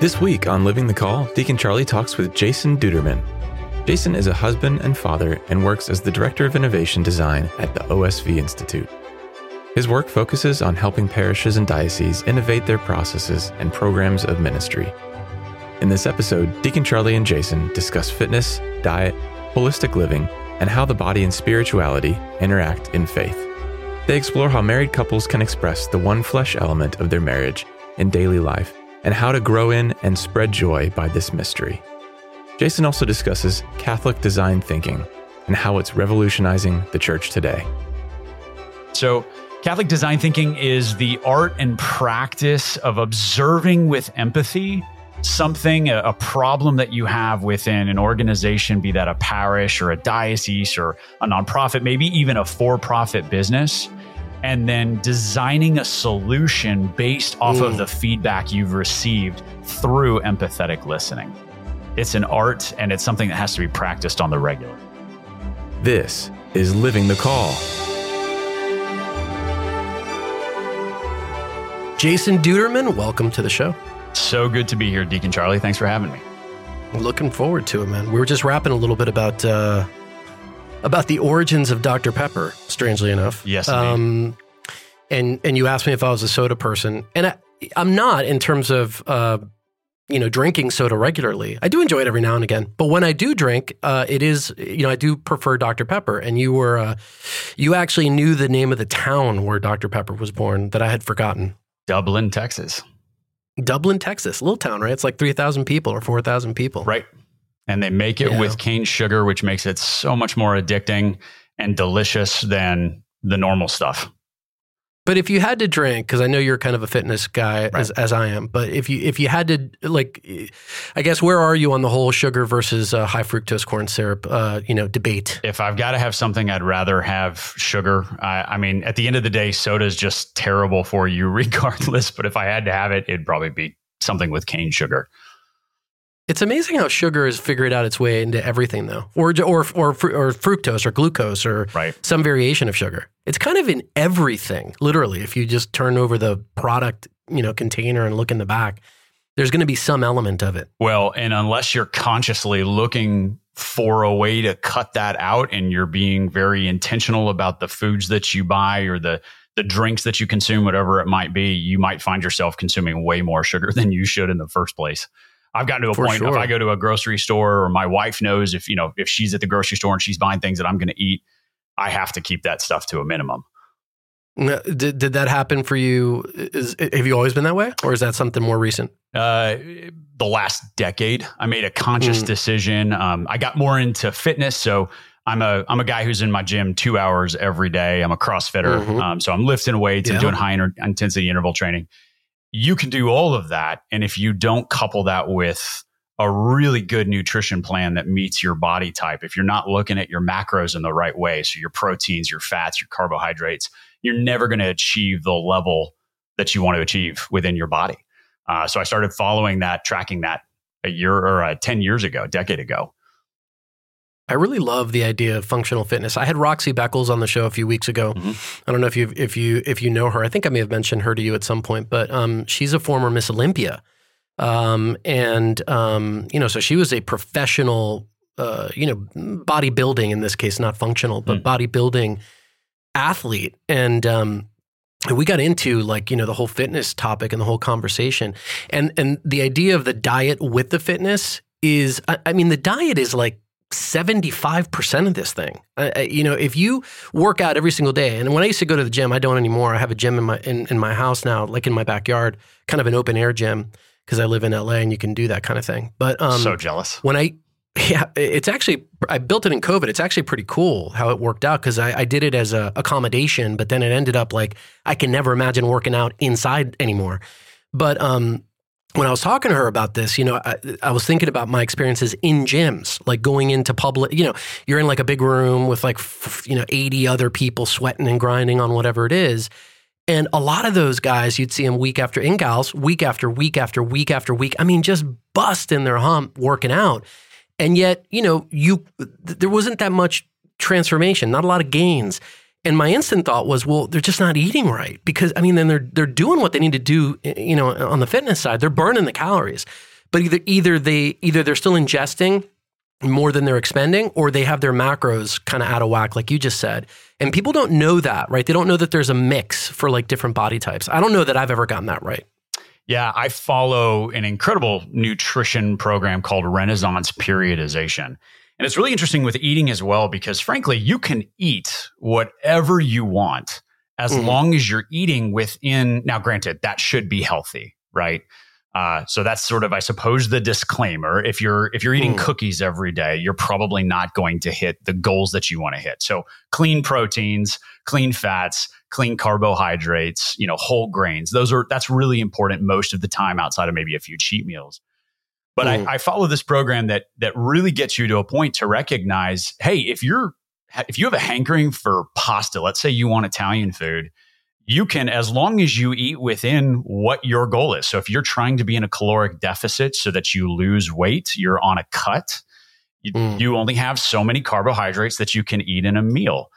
This week on Living the Call, Deacon Charlie talks with Jason Deutermann. Jason is a husband and father and works as the Director of Innovation Design at the OSV Institute. His work focuses on helping parishes and dioceses innovate their processes and programs of ministry. In this episode, Deacon Charlie and Jason discuss fitness, diet, holistic living, and how the body and spirituality interact in faith. They explore how married couples can express the one flesh element of their marriage in daily life, and how to grow in and spread joy by this mystery. Jason also discusses Catholic design thinking and how it's revolutionizing the church today. So, Catholic design thinking is the art and practice of observing with empathy something, a problem that you have within an organization, be that a parish or a diocese or a nonprofit, maybe even a for-profit business, and then designing a solution based off of the feedback you've received through empathetic listening. It's an art, and it's something that has to be practiced on the regular. This is Living the Call. Jason Deutermann, welcome to the show. So good to be here, Deacon Charlie. Thanks for having me. Looking forward to it, man. We were just rapping a little bit about the origins of Dr. Pepper, strangely enough. Yes, and you asked me if I was a soda person, and I'm not in terms of drinking soda regularly. I do enjoy it every now and again, but when I do drink, it is I do prefer Dr. Pepper. And you were you actually knew the name of the town where Dr. Pepper was born that I had forgotten. Dublin, Texas. Dublin, Texas, little town, right? It's like 3,000 people or 4,000 people, right? And they make it with cane sugar, which makes it so much more addicting and delicious than the normal stuff. But if you had to drink, because I know you're kind of a fitness guy, right, as I am, but if you had to, like, I guess, where are you on the whole sugar versus high fructose corn syrup, debate? If I've got to have something, I'd rather have sugar. I mean, at the end of the day, soda is just terrible for you regardless. But if I had to have it, it'd probably be something with cane sugar. It's amazing how sugar has figured out its way into everything, though, or fructose or glucose or some variation of sugar. It's kind of in everything, literally. If you just turn over the product, container and look in the back, there's going to be some element of it. Well, and unless you're consciously looking for a way to cut that out, and you're being very intentional about the foods that you buy or the drinks that you consume, whatever it might be, you might find yourself consuming way more sugar than you should in the first place. I've gotten to a point, if I go to a grocery store, or my wife knows if she's at the grocery store and she's buying things that I'm going to eat, I have to keep that stuff to a minimum. Now, did that happen for you? Have you always been that way, or is that something more recent? The last decade, I made a conscious decision. I got more into fitness, so I'm a guy who's in my gym 2 hours every day. I'm a CrossFitter, so I'm lifting weights and doing high intensity interval training. You can do all of that, and if you don't couple that with a really good nutrition plan that meets your body type, if you're not looking at your macros in the right way, so your proteins, your fats, your carbohydrates, you're never going to achieve the level that you want to achieve within your body. So I started following that, tracking that a year or 10 years ago, a decade ago. I really love the idea of functional fitness. I had Roxy Beckles on the show a few weeks ago. I don't know if you know her. I think I may have mentioned her to you at some point, but she's a former Miss Olympia, so she was a professional, bodybuilding, in this case, not functional, but bodybuilding athlete. And we got into the whole fitness topic and the whole conversation, and the idea of the diet with the fitness is, I mean, the diet is like 75% of this thing. If you work out every single day, and when I used to go to the gym, I don't anymore. I have a gym in my house now, like in my backyard, kind of an open air gym, because I live in LA and you can do that kind of thing. But so jealous. When it's actually, I built it in COVID. It's actually pretty cool how it worked out, because I did it as a accommodation, but then it ended up like, I can never imagine working out inside anymore. But when I was talking to her about this, I was thinking about my experiences in gyms, like going into public, you're in like a big room with 80 other people sweating and grinding on whatever it is. And a lot of those guys, you'd see them week after week. I mean, just busting their hump working out. And yet, there wasn't that much transformation, not a lot of gains. And my instant thought was, well, they're just not eating right because, I mean, then they're doing what they need to do, you know, on the fitness side. They're burning the calories, but either they're still ingesting more than they're expending, or they have their macros kind of out of whack, like you just said. And people don't know that, right? They don't know that there's a mix for like different body types. I don't know that I've ever gotten that right. Yeah, I follow an incredible nutrition program called Renaissance Periodization. And it's really interesting with eating as well, because frankly, you can eat whatever you want as long as you're eating within, now granted, that should be healthy, right? So that's sort of, I suppose, the disclaimer. If you're eating cookies every day, you're probably not going to hit the goals that you want to hit. So clean proteins, clean fats, clean carbohydrates, you know, whole grains. That's really important most of the time outside of maybe a few cheat meals. But I follow this program that really gets you to a point to recognize, hey, if you have a hankering for pasta, let's say you want Italian food, you can, as long as you eat within what your goal is. So if you're trying to be in a caloric deficit so that you lose weight, you're on a cut, you only have so many carbohydrates that you can eat in a meal.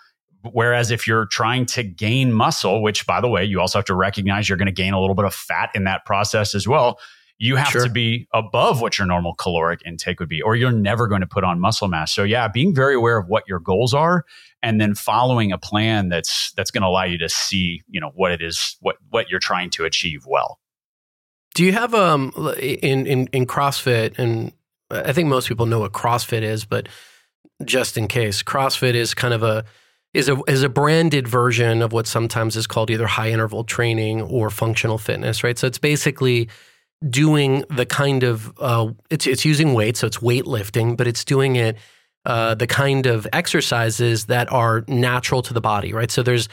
Whereas if you're trying to gain muscle, which by the way, you also have to recognize you're going to gain a little bit of fat in that process as well. You have to be above what your normal caloric intake would be, or you're never going to put on muscle mass. So yeah, being very aware of what your goals are, and then following a plan that's going to allow you to see, you know, what it is, what you're trying to achieve well. Do you have in CrossFit, and I think most people know what CrossFit is, but just in case, CrossFit is kind of a branded version of what sometimes is called either high interval training or functional fitness, right? So it's basically doing the kind of, it's using weight, so it's weightlifting, but it's doing it, the kind of exercises that are natural to the body, right? So there's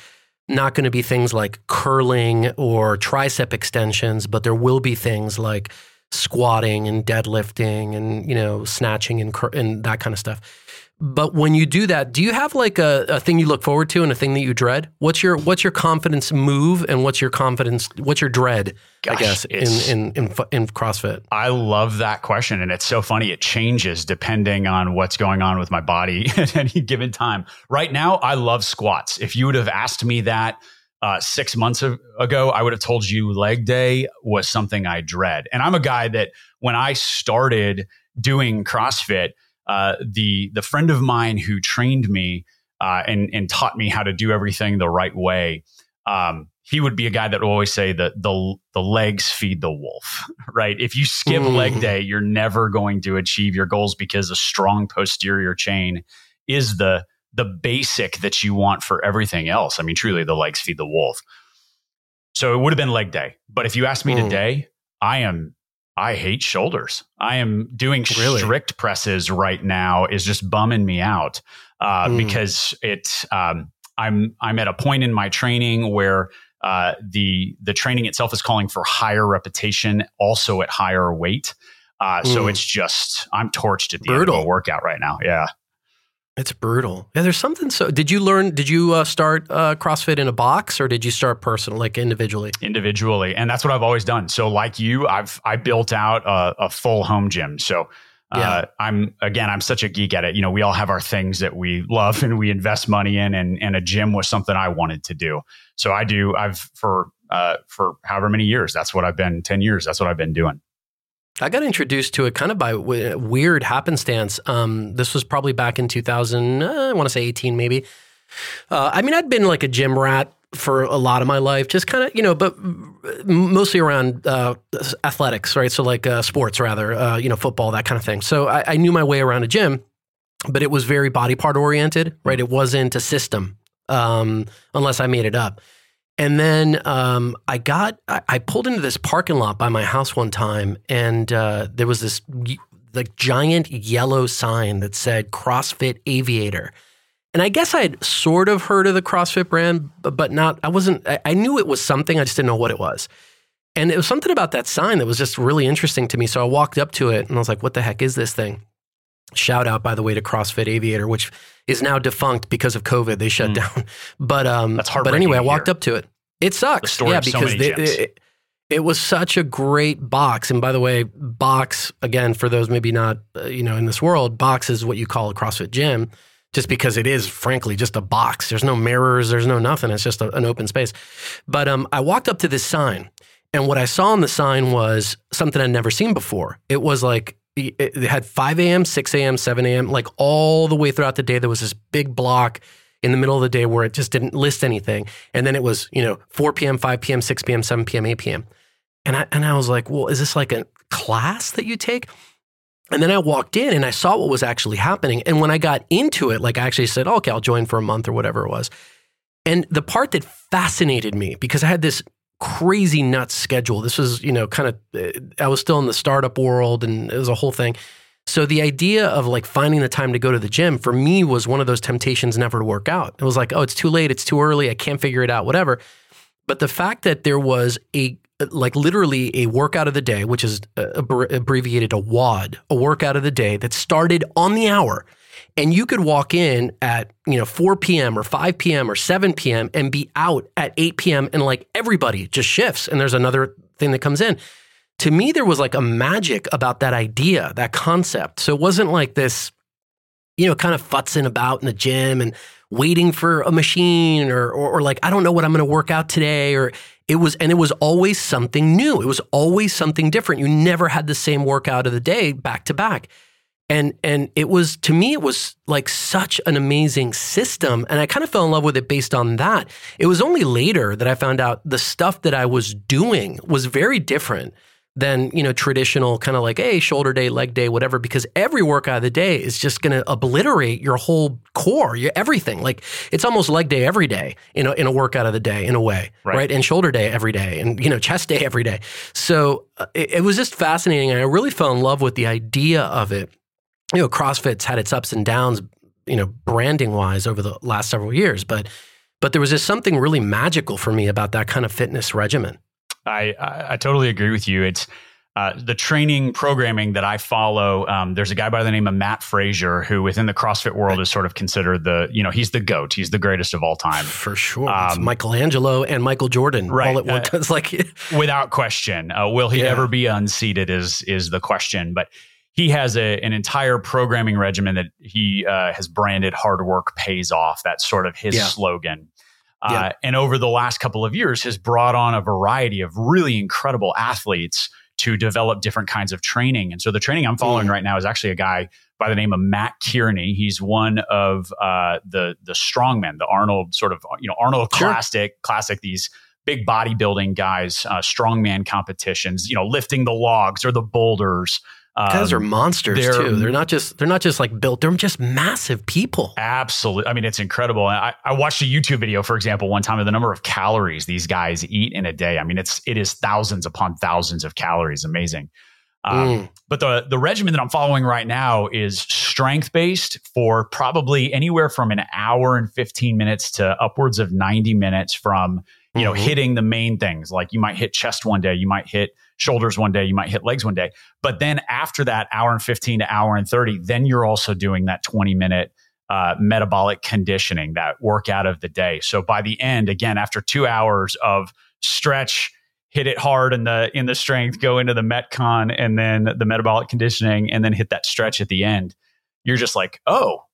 not going to be things like curling or tricep extensions, but there will be things like squatting and deadlifting and, you know, snatching and that kind of stuff. But when you do that, do you have like a thing you look forward to and a thing that you dread? What's your confidence move, and what's your dread, gosh, I guess, in CrossFit? I love that question. And it's so funny. It changes depending on what's going on with my body at any given time. Right now, I love squats. If you would have asked me that 6 months ago, I would have told you leg day was something I dread. And I'm a guy that when I started doing CrossFit, the friend of mine who trained me and taught me how to do everything the right way, he would be a guy that would always say that the legs feed the wolf, right? If you skip leg day, you're never going to achieve your goals, because a strong posterior chain is the basic that you want for everything else. I mean, truly, the legs feed the wolf. So it would have been leg day. But if you asked me today, I hate shoulders. I am doing strict presses right now is just bumming me out because I'm at a point in my training where the training itself is calling for higher repetition, also at higher weight. So it's just, I'm torched at the end of a workout right now. Yeah. It's brutal. Yeah, there's something. So did you start CrossFit in a box, or did you start personal, like individually? Individually. And that's what I've always done. So like you, I built out a full home gym. So I'm such a geek at it. You know, we all have our things that we love and we invest money in, and a gym was something I wanted to do. So for however many years, 10 years, that's what I've been doing. I got introduced to it kind of by weird happenstance. This was probably back in 2000, I want to say 18 maybe. I mean, I'd been like a gym rat for a lot of my life, just kind of, you know, but mostly around athletics, right? So like sports rather, you know, football, that kind of thing. So I knew my way around a gym, but it was very body part oriented, right? It wasn't a system unless I made it up. And then I pulled into this parking lot by my house one time, and there was this like giant yellow sign that said CrossFit Aviator. And I guess I'd sort of heard of the CrossFit brand, I knew it was something, I just didn't know what it was. And it was something about that sign that was just really interesting to me. So I walked up to it and I was like, what the heck is this thing? Shout out, by the way, to CrossFit Aviator, which is now defunct because of COVID. They shut down. But anyway, I walked up to it. It sucks. Yeah, because it was such a great box. And by the way, box, again, for those maybe not in this world, box is what you call a CrossFit gym. just because it is, frankly, just a box. There's no mirrors. There's no nothing. It's just an open space. But I walked up to this sign, and what I saw on the sign was something I'd never seen before. It was like, it had 5 a.m., 6 a.m., 7 a.m., like all the way throughout the day. There was this big block in the middle of the day where it just didn't list anything. And then it was, 4 p.m., 5 p.m., 6 p.m., 7 p.m., 8 p.m. And I was like, well, is this like a class that you take? And then I walked in and I saw what was actually happening. And when I got into it, like I actually said, okay, I'll join for a month or whatever it was. And the part that fascinated me, because I had this crazy nuts schedule. This was, I was still in the startup world and it was a whole thing. So the idea of like finding the time to go to the gym for me was one of those temptations never to work out. It was like, oh, it's too late. It's too early. I can't figure it out, whatever. But the fact that there was literally a workout of the day, which is abbreviated a WOD, a workout of the day that started on the hour. And you could walk in at, 4 p.m. or 5 p.m. or 7 p.m. and be out at 8 p.m. and like everybody just shifts and there's another thing that comes in. To me, there was like a magic about that idea, that concept. So it wasn't like this, kind of futzing about in the gym and waiting for a machine or like, I don't know what I'm going to work out today. It was always something new. It was always something different. You never had the same workout of the day back to back. And it was, to me, it was like such an amazing system. And I kind of fell in love with it based on that. It was only later that I found out the stuff that I was doing was very different than, traditional kind of like, hey, shoulder day, leg day, whatever, because every workout of the day is just going to obliterate your whole core, your everything. Like it's almost leg day every day, in a workout of the day in a way, right? And shoulder day every day and, chest day every day. So it was just fascinating. And I really fell in love with the idea of it. CrossFit's had its ups and downs, branding wise over the last several years, but there was just something really magical for me about that kind of fitness regimen. I totally agree with you. It's the training programming that I follow. There's a guy by the name of Mat Fraser, who within the CrossFit world is sort of considered the, he's the GOAT. He's the greatest of all time. For sure. It's Michelangelo and Michael Jordan. Right. All at once. It's like without question. Will he ever be unseated is the question. But he has an entire programming regimen that he has branded Hard Work Pays Off. That's sort of his slogan. And over the last couple of years has brought on a variety of really incredible athletes to develop different kinds of training. And so the training I'm following right now is actually a guy by the name of Matt Kearney. He's one of the strongmen, the Arnold sort of, Arnold classic, these big bodybuilding guys, strongman competitions, lifting the logs or the boulders. Guys are monsters too. They're not just like built. They're just massive people. Absolutely. I mean, it's incredible. I watched a YouTube video, for example, one time of the number of calories these guys eat in a day. I mean, it is thousands upon thousands of calories. Amazing. But the regimen that I'm following right now is strength based for probably anywhere from an hour and 15 minutes to upwards of 90 minutes from, hitting the main things. Like you might hit chest one day, you might hit shoulders one day, you might hit legs one day. But then after that hour and 15 to hour and 30, then you're also doing that 20-minute metabolic conditioning, that workout of the day. So by the end, again, after 2 hours of stretch, hit it hard in the strength, go into the Metcon and then the metabolic conditioning and then hit that stretch at the end, you're just like, oh,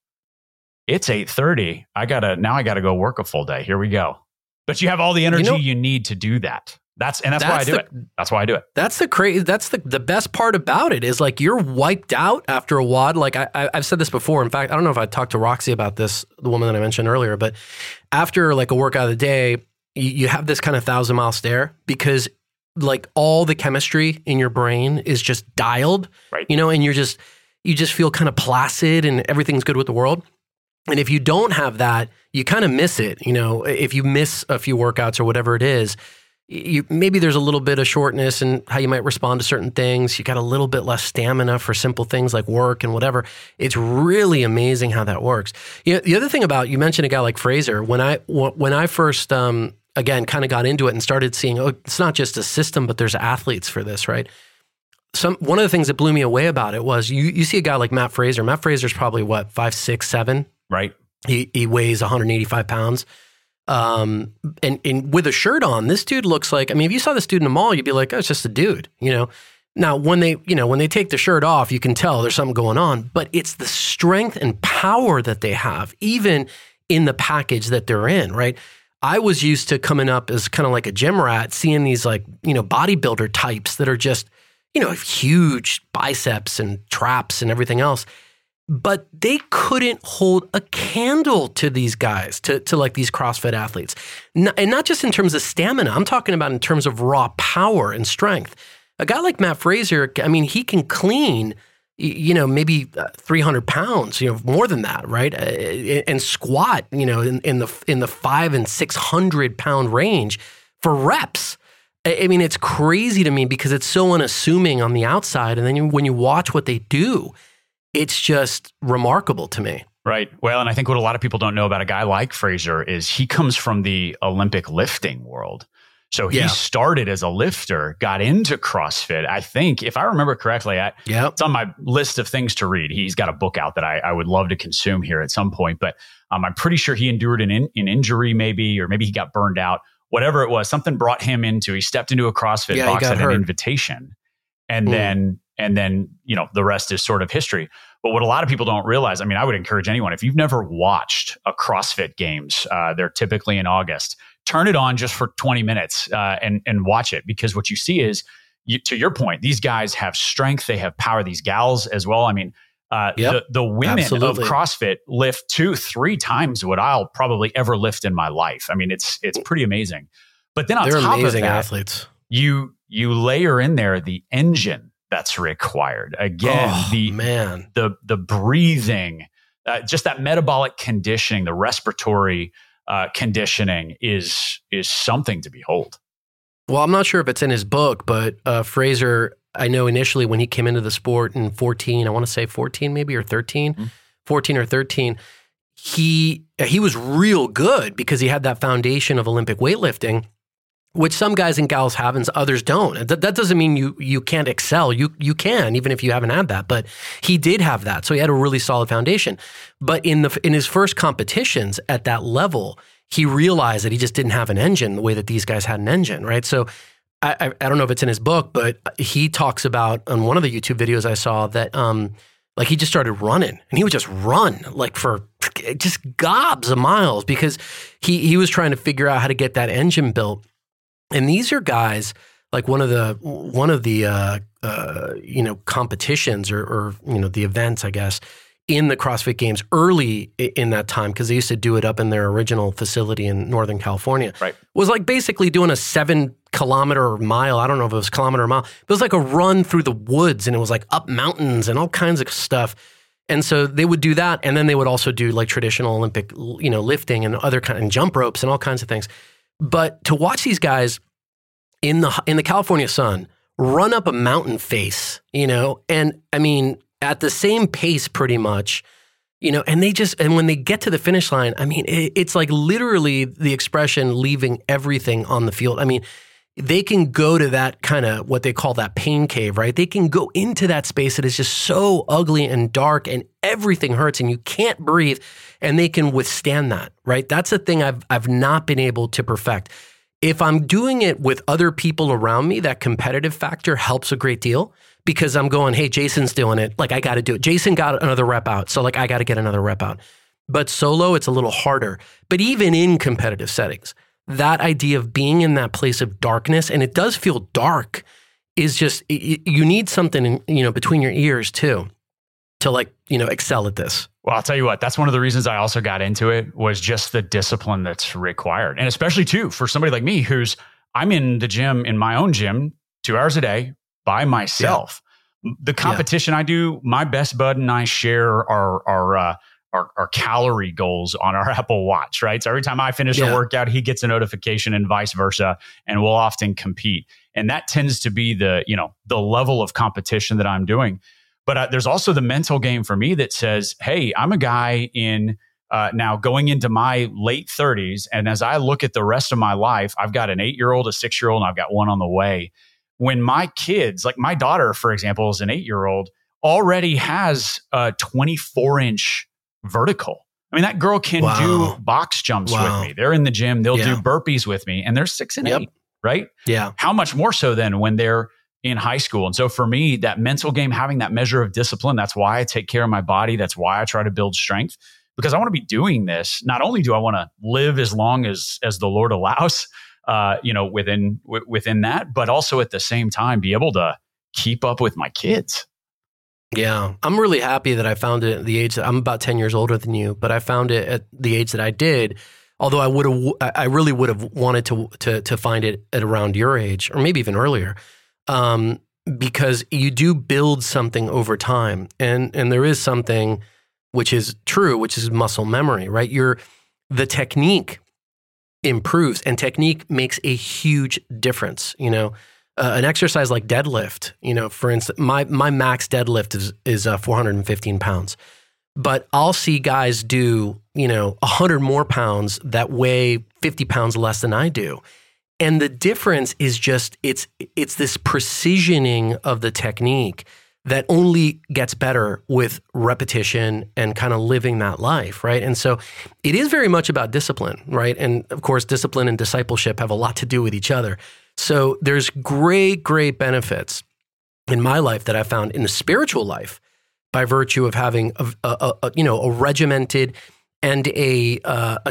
it's 8:30. I gotta go work a full day. Here we go. But you have all the energy you need to do that. That's why I do it. That's the crazy. That's the best part about it is like you're wiped out after a WOD. Like I've said this before. In fact, I don't know if I talked to Roxy about this, the woman that I mentioned earlier. But after like a workout of the day, you have this kind of 1,000-mile stare because like all the chemistry in your brain is just dialed, right? And you just feel kind of placid and everything's good with the world. And if you don't have that, you kind of miss it. If you miss a few workouts or whatever it is. Maybe there's a little bit of shortness in how you might respond to certain things. You got a little bit less stamina for simple things like work and whatever. It's really amazing how that works. The other thing about, you mentioned a guy like Fraser, when I first, again, kind of got into it and started seeing, oh, it's not just a system, but there's athletes for this, right? One of the things that blew me away about it was you see a guy like Mat Fraser. Mat Fraser's probably what, 5'6", 7"? Right. He weighs 185 pounds. And with a shirt on, this dude looks like, I mean, if you saw this dude in the mall, you'd be like, oh, it's just a dude, Now, when they take the shirt off, you can tell there's something going on, but it's the strength and power that they have, even in the package that they're in, right? I was used to coming up as kind of like a gym rat, seeing these bodybuilder types that are just, huge biceps and traps and everything else. But they couldn't hold a candle to these guys, to these CrossFit athletes. And not just in terms of stamina, I'm talking about in terms of raw power and strength. A guy like Mat Fraser, he can clean, maybe 300 pounds, more than that, right? And squat, in the 500 and 600 pound range for reps. It's crazy to me because it's so unassuming on the outside. And then when you watch what they do, it's just remarkable to me. Right. Well, and I think what a lot of people don't know about a guy like Fraser is he comes from the Olympic lifting world. So he started as a lifter, got into CrossFit. I think, if I remember correctly, it's on my list of things to read. He's got a book out that I would love to consume here at some point. But I'm pretty sure he endured an injury maybe he got burned out. Whatever it was, something brought him he stepped into a CrossFit box at an invitation. And then the rest is sort of history. But what a lot of people don't realize, I would encourage anyone, if you've never watched a CrossFit Games, they're typically in August, turn it on just for 20 minutes and watch it. Because what you see is, to your point, these guys have strength, they have power, these gals as well. The women of CrossFit lift 2-3 times what I'll probably ever lift in my life. It's pretty amazing. But then they're top amazing of that, athletes. You layer in there the engine that's required. Again, the breathing, just that metabolic conditioning, the respiratory conditioning is something to behold. Well, I'm not sure if it's in his book, but Fraser, I know initially when he came into the sport in 14 or 13, he was real good because he had that foundation of Olympic weightlifting, which some guys and gals have and others don't. That doesn't mean you can't excel. You can, even if you haven't had that, but he did have that. So he had a really solid foundation. But in his first competitions at that level, he realized that he just didn't have an engine the way that these guys had an engine, right? So I don't know if it's in his book, but he talks about on one of the YouTube videos I saw that he just started running, and he would just run for just gobs of miles because he was trying to figure out how to get that engine built. And these are guys like one of the competitions or the events, I guess, in the CrossFit Games early in that time, because they used to do it up in their original facility in Northern California, right, was basically doing a 7 kilometer or mile. I don't know if it was kilometer or mile. It was a run through the woods, and it was up mountains and all kinds of stuff. And so they would do that. And then they would also do traditional Olympic, lifting and other kind of jump ropes and all kinds of things. But to watch these guys in the California sun run up a mountain face, at the same pace pretty much, and when they get to the finish line, it's literally the expression leaving everything on the field. They can go to that kind of what they call that pain cave, right? They can go into that space that is just so ugly and dark and everything hurts and you can't breathe, and they can withstand that, right? That's the thing I've not been able to perfect. If I'm doing it with other people around me, that competitive factor helps a great deal. Because I'm going, hey, Jason's doing it. I got to do it. Jason got another rep out. So I got to get another rep out. But solo, it's a little harder. But even in competitive settings, that idea of being in that place of darkness, and it does feel dark, is just, you need something, between your ears too, to excel at this. Well, I'll tell you what, that's one of the reasons I also got into it was just the discipline that's required. And especially too, for somebody like me, I'm in the gym, in my own gym, 2 hours a day, by myself. Yeah. The competition I do, my best bud and I share our calorie goals on our Apple Watch, right? So every time I finish a workout, he gets a notification and vice versa, and we'll often compete. And that tends to be the level of competition that I'm doing. But there's also the mental game for me that says, hey, I'm a guy in now going into my late 30s. And as I look at the rest of my life, I've got an 8-year-old, a 6-year-old, and I've got one on the way. When my kids, like my daughter, for example, is an 8-year-old, already has a 24-inch vertical. That girl can do box jumps with me. They're in the gym. They'll do burpees with me. And they're 6 and 8, right? Yeah. How much more so than when they're in high school. And so for me, that mental game, having that measure of discipline, that's why I take care of my body. That's why I try to build strength, because I want to be doing this. Not only do I want to live as long as the Lord allows, within that, but also at the same time, be able to keep up with my kids. Yeah. I'm really happy that I found it at the age that I'm about 10 years older than you, but I found it at the age that I did. Although I really would have wanted to find it at around your age, or maybe even earlier. Because you do build something over time, and there is something which is true, which is muscle memory, right? The technique improves, and technique makes a huge difference. You know, an exercise like deadlift, you know, for instance, my max deadlift is 415 pounds, but I'll see guys do, you know, 100 more pounds that weigh 50 pounds less than I do. And the difference is just, it's this precisioning of the technique that only gets better with repetition and kind of living that life, right? And so it is very much about discipline, right? And of course, discipline and discipleship have a lot to do with each other. So there's great, great benefits in my life that I found in the spiritual life by virtue of having a regimented and a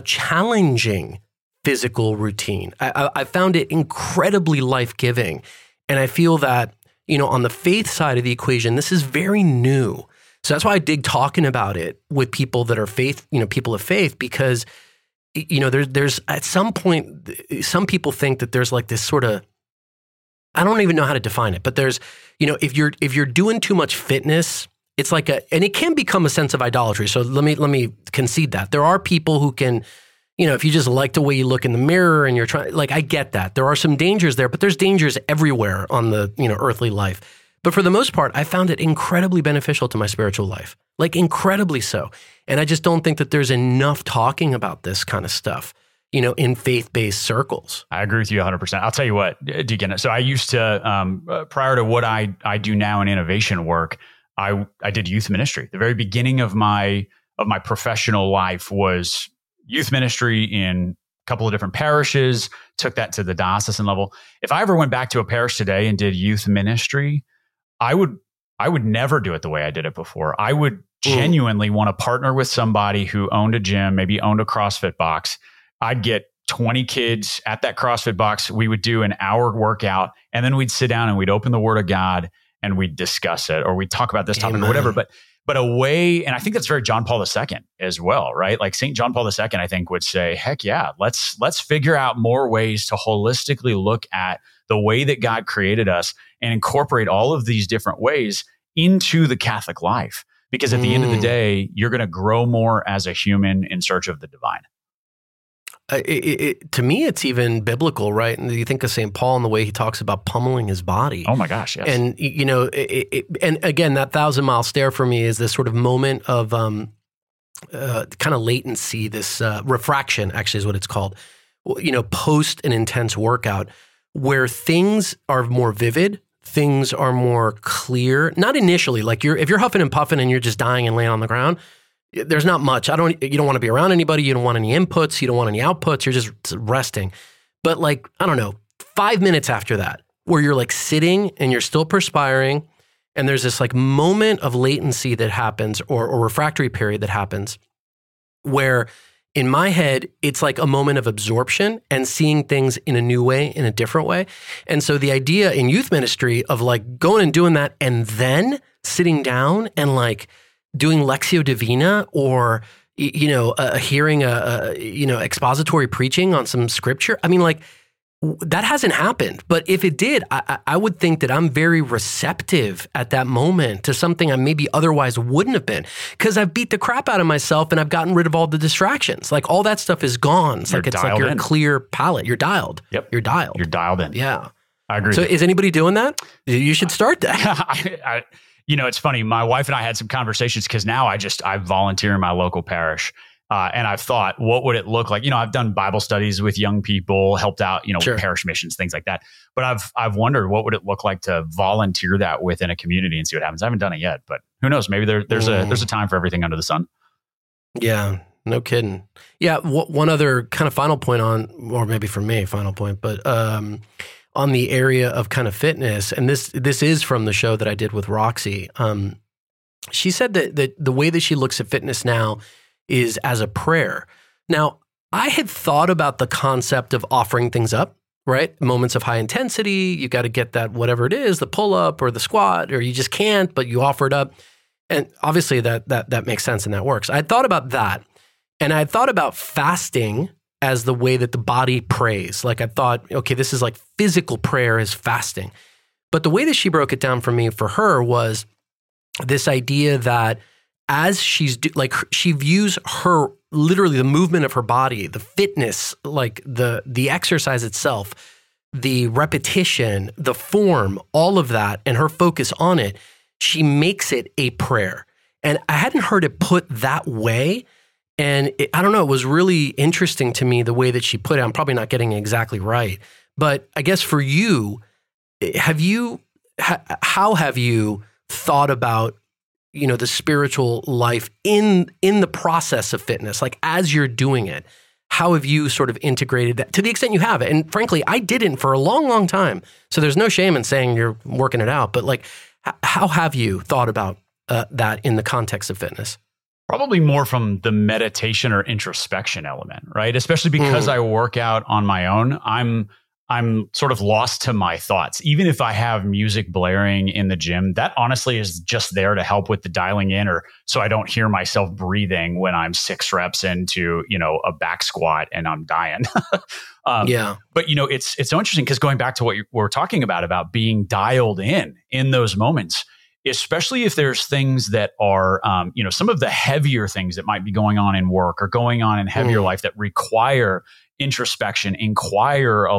challenging physical routine. I found it incredibly life-giving. And I feel that, you know, on the faith side of the equation, this is very new. So that's why I dig talking about it with people that are faith, you know, people of faith, because, you know, there's at some point, some people think that there's like this sort of, I don't even know how to define it, but there's, you know, if you're doing too much fitness, it's like and it can become a sense of idolatry. So let me concede that. There are people who can, you know, if you just like the way you look in the mirror and you're trying, like, I get that. There are some dangers there, but there's dangers everywhere on the, you know, earthly life. But for the most part, I found it incredibly beneficial to my spiritual life, like incredibly so. And I just don't think that there's enough talking about this kind of stuff, you know, in faith-based circles. I agree with you 100%. I'll tell you what, Deacon. So I used to, prior to what I do now in innovation work, I did youth ministry. The very beginning of my professional life was youth ministry in a couple of different parishes, took that to the diocesan level. If I ever went back to a parish today and did youth ministry, I would never do it the way I did it before. I would genuinely want to partner with somebody who owned a gym, maybe owned a CrossFit box. I'd get 20 kids at that CrossFit box. We would do an hour workout, and then we'd sit down and we'd open the Word of God and we'd discuss it, or we'd talk about this topic, Amen, or whatever. But a way, and I think that's very John Paul II as well, right? Like St. John Paul II, I think, would say, heck yeah, let's figure out more ways to holistically look at the way that God created us and incorporate all of these different ways into the Catholic life. Because at the end of the day, you're going to grow more as a human in search of the divine. To me, it's even biblical, right? And you think of St. Paul and the way he talks about pummeling his body. Oh my gosh, yes. And, you know, and again, that 1,000-mile stare for me is this sort of moment of kind of latency, this refraction actually is what it's called, you know, post an intense workout where things are more vivid, things are more clear. Not initially, like if you're huffing and puffing and you're just dying and laying on the ground, there's not much. You don't want to be around anybody. You don't want any inputs. You don't want any outputs. You're just resting. But like, I don't know, 5 minutes after that, where you're like sitting and you're still perspiring, and there's this like moment of latency that happens, or refractory period that happens, where in my head, it's like a moment of absorption and seeing things in a new way, in a different way. And so the idea in youth ministry of like going and doing that and then sitting down and like doing Lectio Divina, or, you know, hearing expository preaching on some scripture. I mean, like, that hasn't happened. But if it did, I would think that I'm very receptive at that moment to something I maybe otherwise wouldn't have been, because I've beat the crap out of myself and I've gotten rid of all the distractions. Like, all that stuff is gone. It's like your clear palette. You're dialed. Yep. You're dialed in. Yeah. I agree. So is anybody doing that? You should start that. You know, it's funny. My wife and I had some conversations, because now I volunteer in my local parish, and I've thought, what would it look like? You know, I've done Bible studies with young people, helped out, you know, with parish missions, things like that. But I've wondered, what would it look like to volunteer that within a community and see what happens? I haven't done it yet, but who knows? Maybe there's a time for everything under the sun. Yeah, no kidding. Yeah, one other kind of final point on, or maybe for me, final point, but on the area of kind of fitness, and this is from the show that I did with Roxy. She said that the way that she looks at fitness now is as a prayer. Now, I had thought about the concept of offering things up, right? Moments of high intensity, you got to get that, whatever it is, the pull-up or the squat, or you just can't, but you offer it up. And obviously that makes sense and that works. I thought about that. And I thought about fasting as the way that the body prays. Like I thought, okay, this is like physical prayer is fasting. But the way that she broke it down for me, for her, was this idea that as she's she views her, literally the movement of her body, the fitness, like the exercise itself, the repetition, the form, all of that, and her focus on it, she makes it a prayer. And I hadn't heard it put that way. And I don't know, it was really interesting to me the way that she put it. I'm probably not getting it exactly right. But I guess for you, how have you thought about, you know, the spiritual life in the process of fitness, like as you're doing it? How have you sort of integrated that to the extent you have it? And frankly, I didn't for a long, long time. So there's no shame in saying you're working it out. But like, how have you thought about that in the context of fitness? Probably more from the meditation or introspection element, right? Especially because I work out on my own. I'm sort of lost to my thoughts. Even if I have music blaring in the gym, that honestly is just there to help with the dialing in, or so I don't hear myself breathing when I'm 6 reps into, you know, a back squat and I'm dying. Yeah. But, you know, it's so interesting because going back to what we're talking about being dialed in those moments, especially if there's things that are, you know, some of the heavier things that might be going on in work or going on in heavier life that require introspection, require a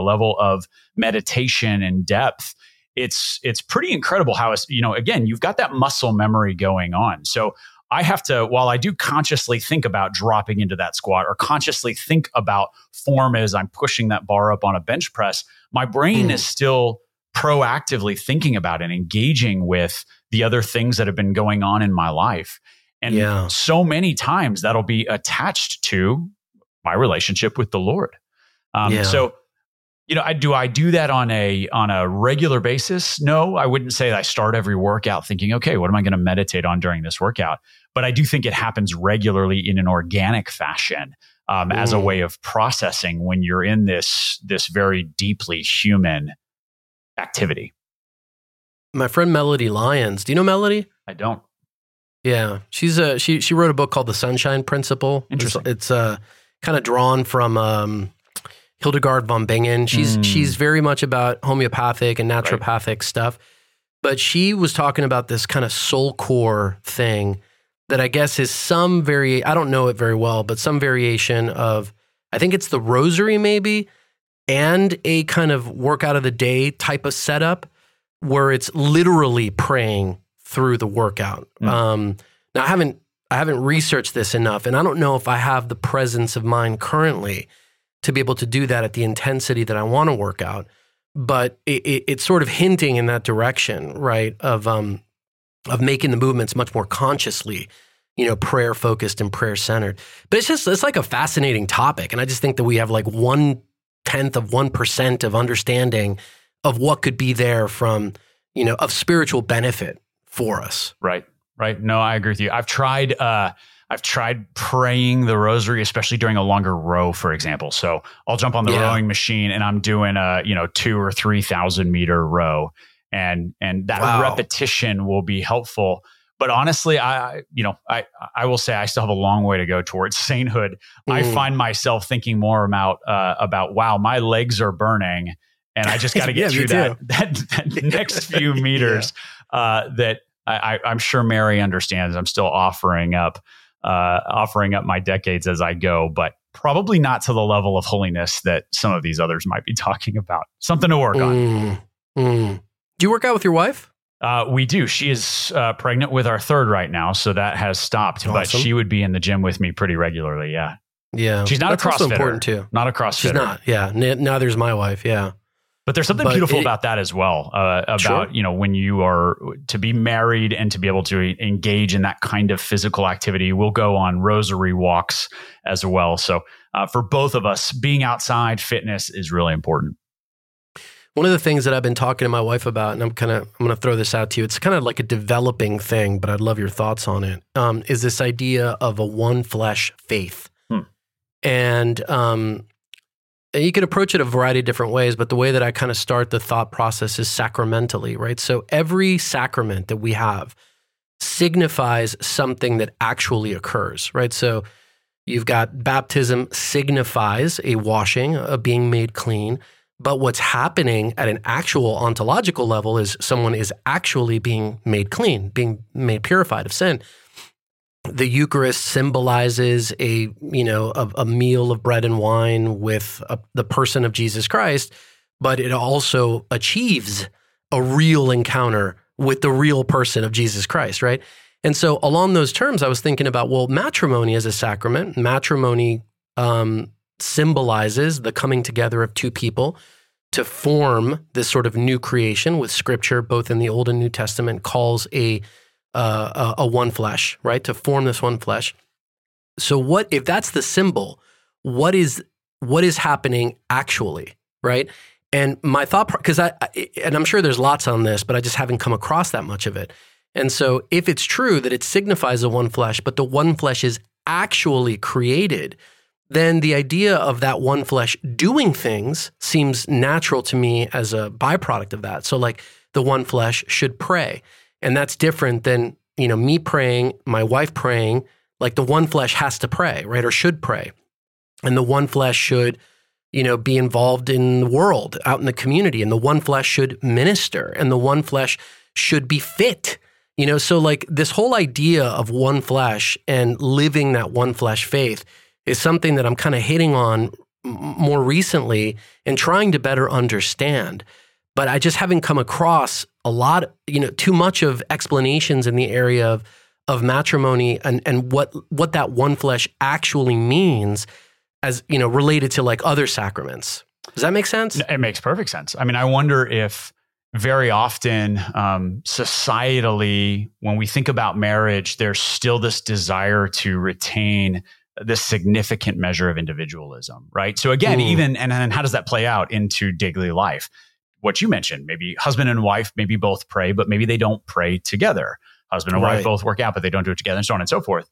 level of meditation and depth. It's pretty incredible how it's, you know, again, you've got that muscle memory going on. So I have to, while I do consciously think about dropping into that squat or consciously think about form as I'm pushing that bar up on a bench press, my brain is still proactively thinking about and engaging with the other things that have been going on in my life. And so many times that'll be attached to my relationship with the Lord. So, you know, do I do that on a regular basis? No, I wouldn't say that I start every workout thinking, okay, what am I going to meditate on during this workout? But I do think it happens regularly in an organic fashion as a way of processing when you're in this very deeply human activity. My friend Melody Lyons, do you know Melody? I don't. Yeah, she's she wrote a book called The Sunshine Principle. Interesting. It's kind of drawn from Hildegard von Bingen. She's very much about homeopathic and naturopathic stuff, but she was talking about this kind of soul core thing that I guess is I don't know it very well, but some variation of, I think it's the rosary maybe, and a kind of workout of the day type of setup where it's literally praying through the workout. Now I haven't researched this enough, and I don't know if I have the presence of mind currently to be able to do that at the intensity that I want to work out, but it's sort of hinting in that direction, right? Of making the movements much more consciously, you know, prayer focused and prayer centered. But it's like a fascinating topic. And I just think that we have like 0.1% of understanding of what could be there from, you know, of spiritual benefit for us. Right. No, I agree with you. I've tried praying the rosary, especially during a longer row, for example. So I'll jump on the rowing machine and I'm doing a, you know, 2,000 or 3,000 meter row. And that repetition will be helpful. But honestly, I will say I still have a long way to go towards sainthood. I find myself thinking more about, wow, my legs are burning and I just got to get through that next few meters that I'm sure Mary understands. I'm still offering up my decades as I go, but probably not to the level of holiness that some of these others might be talking about. Something to work on. Do you work out with your wife? We do. She is pregnant with our third right now, so that has stopped. Awesome. But she would be in the gym with me pretty regularly. Yeah. She's not a CrossFitter. That's important too. Not a CrossFitter. She's not. Yeah. Neither is my wife. Yeah. But there's something beautiful about that as well, you know, when you are to be married and to be able to engage in that kind of physical activity. We'll go on rosary walks as well. So for both of us, being outside, fitness is really important. One of the things that I've been talking to my wife about, and I'm going to throw this out to you. It's kind of like a developing thing, but I'd love your thoughts on it. Is this idea of a one flesh faith. And you could approach it a variety of different ways, but the way that I kind of start the thought process is sacramentally, right? So every sacrament that we have signifies something that actually occurs, right? So you've got baptism signifies a washing, a being made clean. But what's happening at an actual ontological level is someone is actually being made clean, being made purified of sin. The Eucharist symbolizes a meal of bread and wine with the person of Jesus Christ, but it also achieves a real encounter with the real person of Jesus Christ, right? And so along those terms, I was thinking about, well, matrimony is a sacrament. Matrimony symbolizes the coming together of two people to form this sort of new creation, with Scripture, both in the Old and New Testament, calls a one flesh, right? To form this one flesh. So what, if that's the symbol, what is happening actually, right? And my thought, because and I'm sure there's lots on this, but I just haven't come across that much of it. And so if it's true that it signifies a one flesh, but the one flesh is actually created, then the idea of that one flesh doing things seems natural to me as a byproduct of that. So like the one flesh should pray. And that's different than, me praying, my wife praying, like the one flesh has to pray, right? Or should pray. And the one flesh should, be involved in the world, out in the community. And the one flesh should minister. And the one flesh should be fit. So like this whole idea of one flesh and living that one flesh faith is something that I'm kind of hitting on more recently and trying to better understand. But I just haven't come across a lot, too much of explanations in the area of matrimony and what that one flesh actually means as, related to like other sacraments. Does that make sense? It makes perfect sense. I mean, I wonder if very often societally, when we think about marriage, there's still this desire to retain this significant measure of individualism, right? So again, and how does that play out into daily life? What you mentioned, maybe husband and wife, maybe both pray, but maybe they don't pray together. Husband and wife both work out, but they don't do it together, and so on and so forth.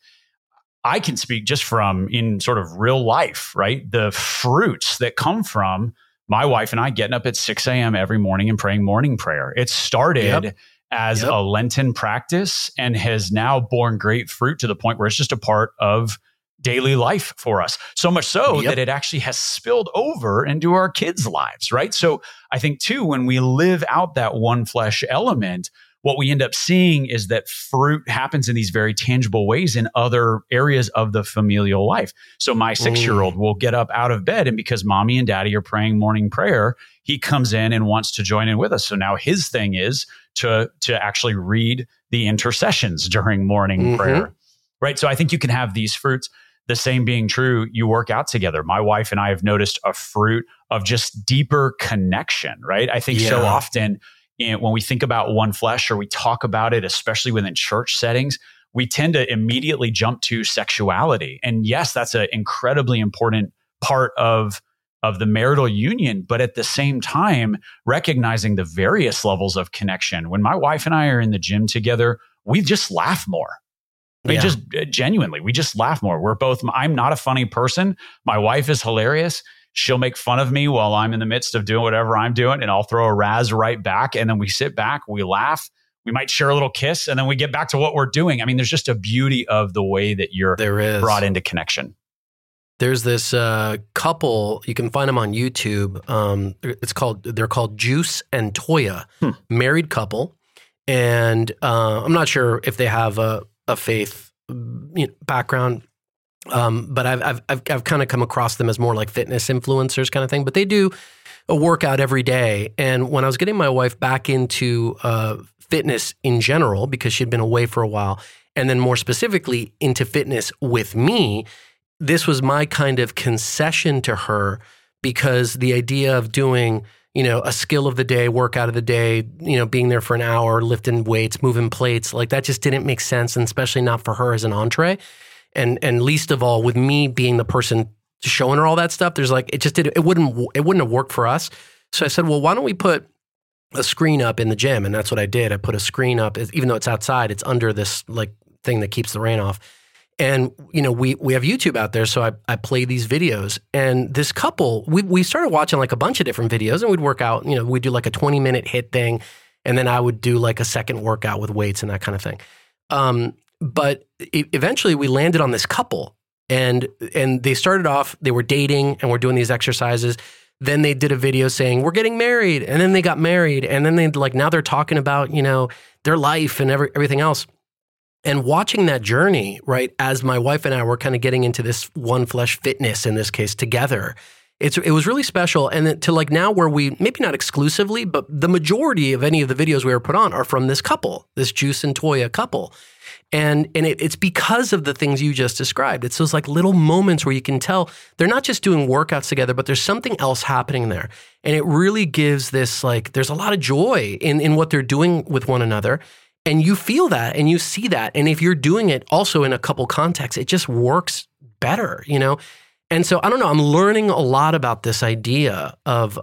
I can speak just from in sort of real life, right? The fruits that come from my wife and I getting up at 6 a.m. every morning and praying morning prayer. It started as a Lenten practice and has now borne great fruit to the point where it's just a part of daily life for us. So much so that it actually has spilled over into our kids' lives, right? So I think too, when we live out that one flesh element, what we end up seeing is that fruit happens in these very tangible ways in other areas of the familial life. So my 6-year-old will get up out of bed, and because mommy and daddy are praying morning prayer, he comes in and wants to join in with us. So now his thing is to actually read the intercessions during morning prayer, right? So I think you can have these fruits. The same being true, you work out together. My wife and I have noticed a fruit of just deeper connection, right? I think so often when we think about one flesh or we talk about it, especially within church settings, we tend to immediately jump to sexuality. And yes, that's an incredibly important part of the marital union, but at the same time, recognizing the various levels of connection. When my wife and I are in the gym together, we just laugh more. We just laugh more. I'm not a funny person. My wife is hilarious. She'll make fun of me while I'm in the midst of doing whatever I'm doing, and I'll throw a razz right back. And then we sit back, we laugh, we might share a little kiss, and then we get back to what we're doing. I mean, there's just a beauty of the way that you're brought into connection. There's this couple, you can find them on YouTube. They're called Juice and Toya, married couple. And I'm not sure if they have a faith background, but I've kind of come across them as more like fitness influencers kind of thing. But they do a workout every day. And when I was getting my wife back into fitness in general, because she'd been away for a while, and then more specifically into fitness with me, this was my kind of concession to her, because the idea of doing a skill of the day, workout of the day, being there for an hour, lifting weights, moving plates, like that just didn't make sense, and especially not for her as an entree. And least of all, with me being the person showing her all that stuff, it wouldn't have worked for us. So I said, well, why don't we put a screen up in the gym? And that's what I did. I put a screen up, even though it's outside, it's under this like thing that keeps the rain off. And, you know, we have YouTube out there, so I play these videos. And this couple, we started watching like a bunch of different videos, and we'd work out, you know, we'd do like a 20-minute HIIT thing, and then I would do like a second workout with weights and that kind of thing. But eventually we landed on this couple, and they started off, they were dating and we're doing these exercises. Then they did a video saying, we're getting married. And then they got married. And then they like, now they're talking about, you know, their life and everything else. And watching that journey, right, as my wife and I were kind of getting into this One Flesh Fitness, in this case, together, it was really special. And to like now where we, maybe not exclusively, but the majority of any of the videos we were put on are from this couple, this Juice and Toya couple. And it's because of the things you just described. It's those like little moments where you can tell they're not just doing workouts together, but there's something else happening there. And it really gives this like, there's a lot of joy in what they're doing with one another. And you feel that and you see that. And if you're doing it also in a couple contexts, it just works better, you know? And so, I don't know, I'm learning a lot about this idea of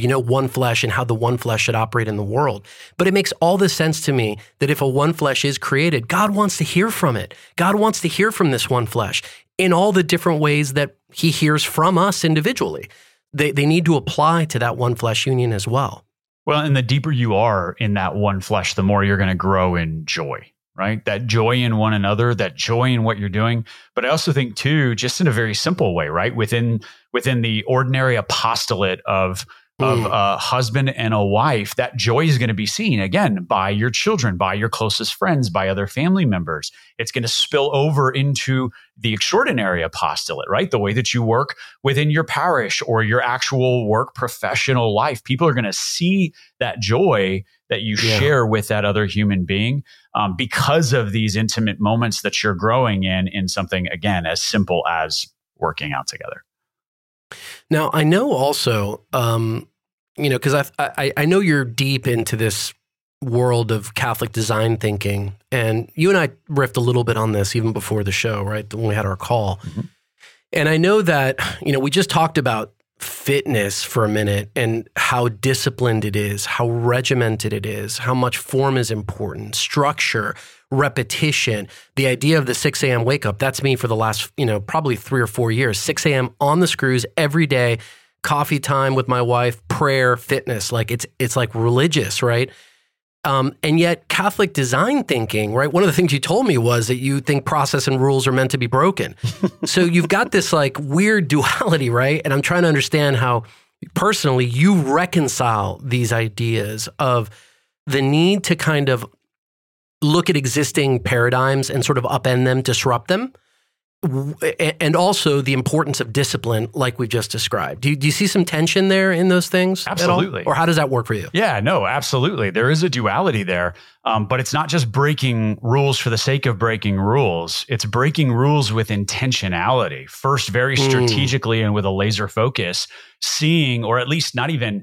you know, one flesh and how the one flesh should operate in the world. But it makes all the sense to me that if a one flesh is created, God wants to hear from it. God wants to hear from this one flesh in all the different ways that he hears from us individually. They need to apply to that one flesh union as well. Well, and the deeper you are in that one flesh, the more you're going to grow in joy, right? That joy in one another, that joy in what you're doing. But I also think too, just in a very simple way, right? Within the ordinary apostolate of a husband and a wife, that joy is going to be seen again by your children, by your closest friends, by other family members. It's going to spill over into the extraordinary apostolate, right? The way that you work within your parish or your actual work professional life. People are going to see that joy that you share with that other human being because of these intimate moments that you're growing in something, again, as simple as working out together. Now, I know also, you know, because I know you're deep into this world of Catholic design thinking, and you and I riffed a little bit on this even before the show, right, when we had our call. Mm-hmm. And I know that, you know, we just talked about fitness for a minute and how disciplined it is, how regimented it is, how much form is important, structure, repetition, the idea of the 6 a.m. wake up. That's me for the last, you know, probably 3 or 4 years, 6 a.m. on the screws every day, coffee time with my wife, prayer, fitness, like it's like religious, right? And yet Catholic design thinking, right? One of the things you told me was that you think process and rules are meant to be broken. So you've got this like weird duality, right? And I'm trying to understand how personally you reconcile these ideas of the need to kind of look at existing paradigms and sort of upend them, disrupt them, and also the importance of discipline like we've just described. Do you see some tension there in those things? Absolutely. At all? Or how does that work for you? Yeah, no, absolutely. There is a duality there, but it's not just breaking rules for the sake of breaking rules. It's breaking rules with intentionality. First, very strategically and with a laser focus, seeing, or at least not even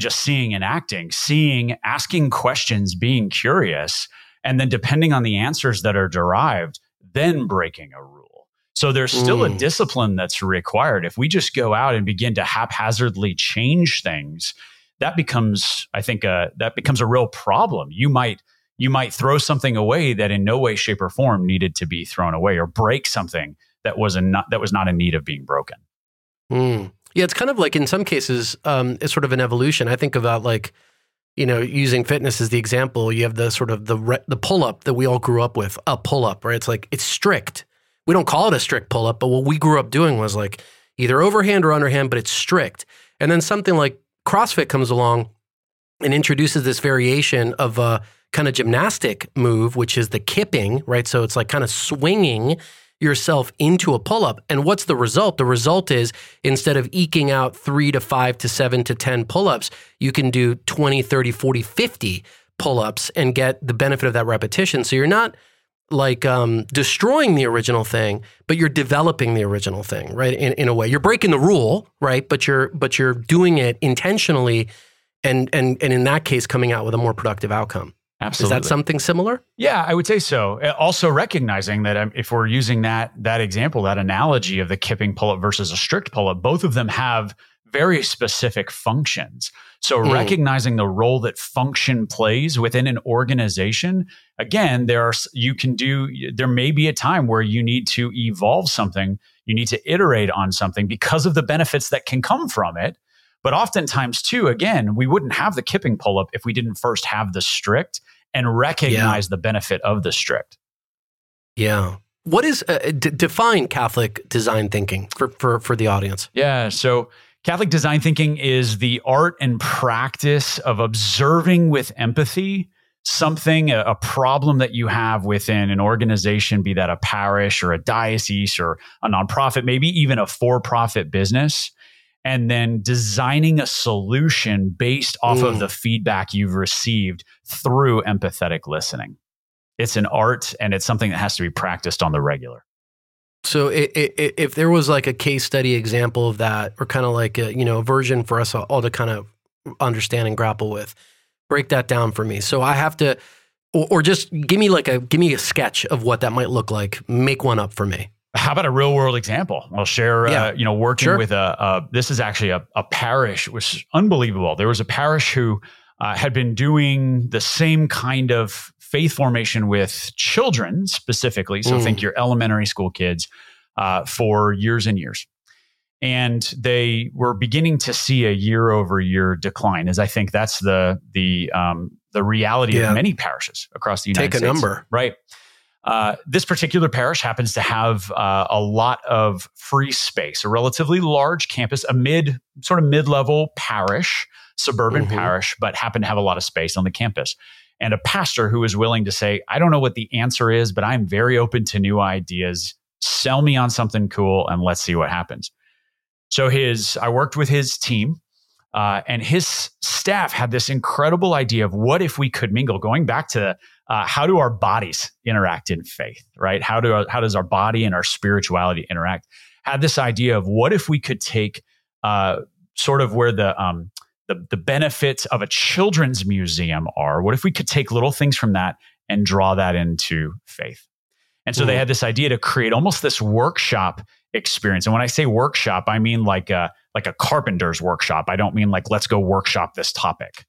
just seeing and acting, seeing, asking questions, being curious, and then depending on the answers that are derived, then breaking a rule. So there's still a discipline that's required. If we just go out and begin to haphazardly change things, that becomes, I think, a real problem. You might throw something away that in no way, shape, or form needed to be thrown away, or break something that was not in need of being broken. Yeah, it's kind of like in some cases, it's sort of an evolution. I think about like, you know, using fitness as the example, you have the sort of the pull-up that we all grew up with, a pull-up, right? It's like, it's strict. We don't call it a strict pull-up, but what we grew up doing was like either overhand or underhand, but it's strict. And then something like CrossFit comes along and introduces this variation of a kind of gymnastic move, which is the kipping, right? So it's like kind of swinging yourself into a pull-up. And what's the result? The result is instead of eking out 3 to 5 to 7 to 10 pull-ups, you can do 20, 30, 40, 50 pull-ups and get the benefit of that repetition. So you're not like destroying the original thing, but you're developing the original thing, right? In a way, you're breaking the rule, right? But you're doing it intentionally and in that case, coming out with a more productive outcome. Absolutely. Is that something similar? Yeah, I would say so. Also recognizing that if we're using that example, that analogy of the kipping pull-up versus a strict pull-up, both of them have very specific functions. So recognizing the role that function plays within an organization, again, there may be a time where you need to evolve something, you need to iterate on something because of the benefits that can come from it. But oftentimes too, again, we wouldn't have the kipping pull-up if we didn't first have the strict and recognize the benefit of the strict. Yeah. What is define Catholic design thinking for the audience? Yeah. So Catholic design thinking is the art and practice of observing with empathy something, a problem that you have within an organization, be that a parish or a diocese or a nonprofit, maybe even a for-profit business, and then designing a solution based off of the feedback you've received through empathetic listening. It's an art, and it's something that has to be practiced on the regular. So if there was like a case study example of that, or kind of like a, a version for us all to kind of understand and grapple with, break that down for me. So I have to, or just give me a sketch of what that might look like. Make one up for me. How about a real world example? I'll share, working with this is actually a parish, which is unbelievable. There was a parish who had been doing the same kind of faith formation with children specifically. So think your elementary school kids for years and years. And they were beginning to see a year over year decline, as I think that's the reality of many parishes across the United States. Take a number. Right. This particular parish happens to have a lot of free space, a relatively large campus, a mid-level parish, suburban parish, but happened to have a lot of space on the campus. And a pastor who is willing to say, I don't know what the answer is, but I'm very open to new ideas. Sell me on something cool and let's see what happens. So I worked with his team and his staff had this incredible idea of what if we could mingle, going back to how do our bodies interact in faith, right? How does our body and our spirituality interact? Had this idea of what if we could take sort of where the benefits of a children's museum are. What if we could take little things from that and draw that into faith? And so they had this idea to create almost this workshop experience. And when I say workshop, I mean like a carpenter's workshop. I don't mean like, let's go workshop this topic,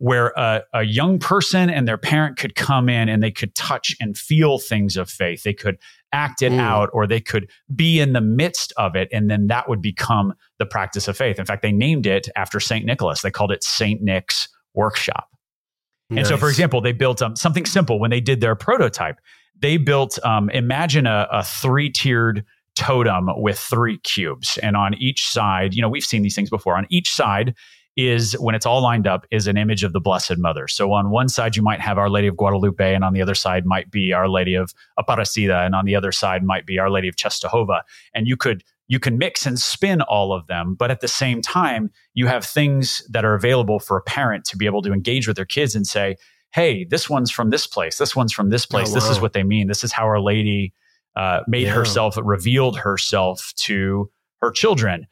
where a young person and their parent could come in and they could touch and feel things of faith. They could act it out, or they could be in the midst of it. And then that would become the practice of faith. In fact, they named it after St. Nicholas. They called it St. Nick's Workshop. Nice. And so, for example, they built something simple. When they did their prototype, they built, imagine a three-tiered totem with three cubes. And on each side, we've seen these things before. On each side is, when it's all lined up, is an image of the Blessed Mother. So on one side, you might have Our Lady of Guadalupe, and on the other side might be Our Lady of Aparecida, and on the other side might be Our Lady of Częstochowa. And you can mix and spin all of them, but at the same time, you have things that are available for a parent to be able to engage with their kids and say, hey, this one's from this place, this one's from this place, this is what they mean, this is how Our Lady made herself, revealed herself to her children.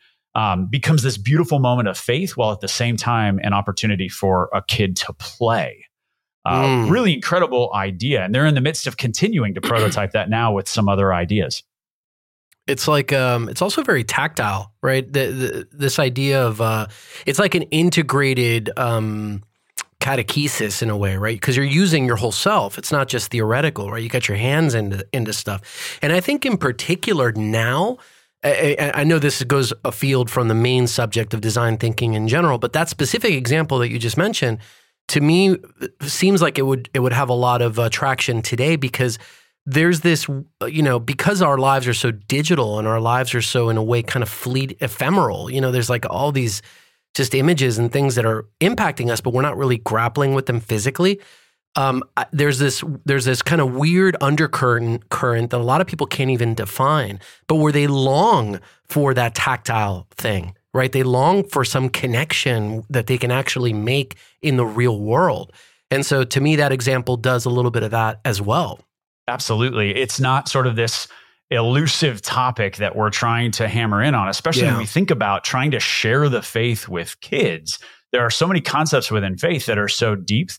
Becomes this beautiful moment of faith, while at the same time an opportunity for a kid to play. Really incredible idea. And they're in the midst of continuing to prototype that now with some other ideas. It's like, it's also very tactile, right? This idea of, it's like an integrated catechesis in a way, right? Because you're using your whole self. It's not just theoretical, right? You got your hands into stuff. And I think in particular now, I know this goes afield from the main subject of design thinking in general, but that specific example that you just mentioned, to me, seems like it would have a lot of traction today, because there's this, because our lives are so digital and our lives are so, in a way, kind of ephemeral, there's like all these just images and things that are impacting us, but we're not really grappling with them physically. There's this kind of weird current that a lot of people can't even define, but where they long for that tactile thing, right? They long for some connection that they can actually make in the real world. And so to me, that example does a little bit of that as well. Absolutely. It's not sort of this elusive topic that we're trying to hammer in on, especially when we think about trying to share the faith with kids. There are so many concepts within faith that are so deep,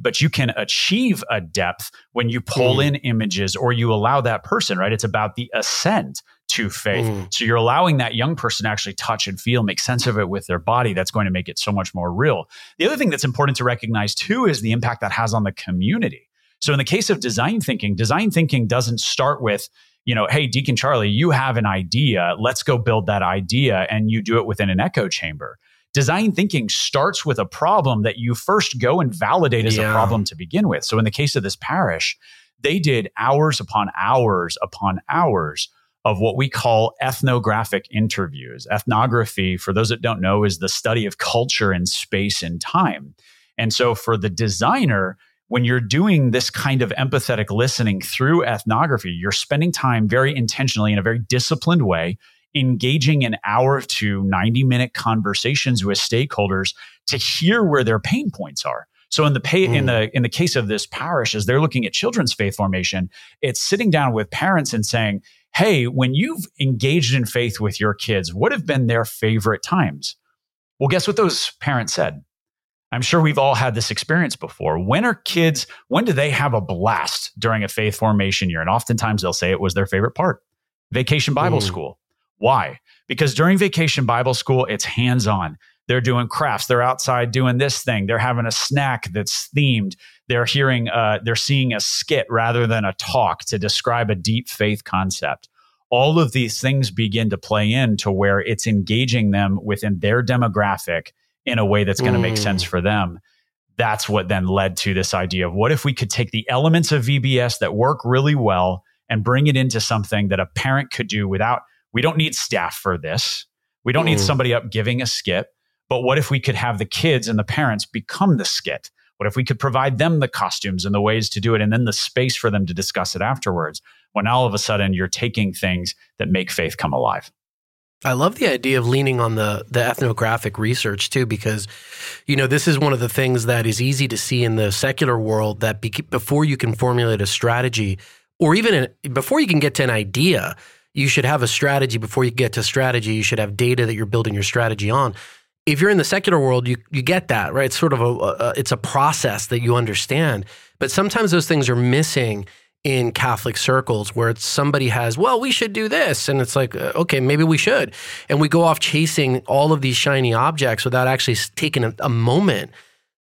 but you can achieve a depth when you pull in images or you allow that person, right? It's about the ascent to faith. Mm. So you're allowing that young person to actually touch and feel, make sense of it with their body. That's going to make it so much more real. The other thing that's important to recognize too is the impact that has on the community. So in the case of design thinking doesn't start with, you know, hey, Deacon Charlie, you have an idea. Let's go build that idea. And you do it within an echo chamber. Design thinking starts with a problem that you first go and validate as a problem to begin with. So in the case of this parish, they did hours upon hours of what we call ethnographic interviews. Ethnography, for those that don't know, is the study of culture in space and time. And so for the designer, when you're doing this kind of empathetic listening through ethnography, you're spending time very intentionally in a very disciplined way, engaging an hour to 90-minute conversations with stakeholders to hear where their pain points are. So in the case of this parish, as they're looking at children's faith formation, it's sitting down with parents and saying, hey, when you've engaged in faith with your kids, what have been their favorite times? Well, guess what those parents said? I'm sure we've all had this experience before. When do they have a blast during a faith formation year? And oftentimes they'll say it was their favorite part, Vacation Bible School. Why? Because during Vacation Bible School, it's hands-on. They're doing crafts. They're outside doing this thing. They're having a snack that's themed. They're seeing a skit rather than a talk to describe a deep faith concept. All of these things begin to play into where it's engaging them within their demographic in a way that's going to make sense for them. That's what then led to this idea of what if we could take the elements of VBS that work really well and bring it into something that a parent could do without. We don't need staff for this. We don't need somebody up giving a skit. But what if we could have the kids and the parents become the skit? What if we could provide them the costumes and the ways to do it and then the space for them to discuss it afterwards, when all of a sudden you're taking things that make faith come alive? I love the idea of leaning on the ethnographic research too, because, you know, this is one of the things that is easy to see in the secular world, that before you can formulate a strategy or even before you can get to an idea, you should have a strategy. Before you get to strategy, you should have data that you're building your strategy on. If you're in the secular world, you get that, right? It's sort of it's a process that you understand. But sometimes those things are missing in Catholic circles, where somebody has, well, we should do this. And it's like, okay, maybe we should. And we go off chasing all of these shiny objects without actually taking a moment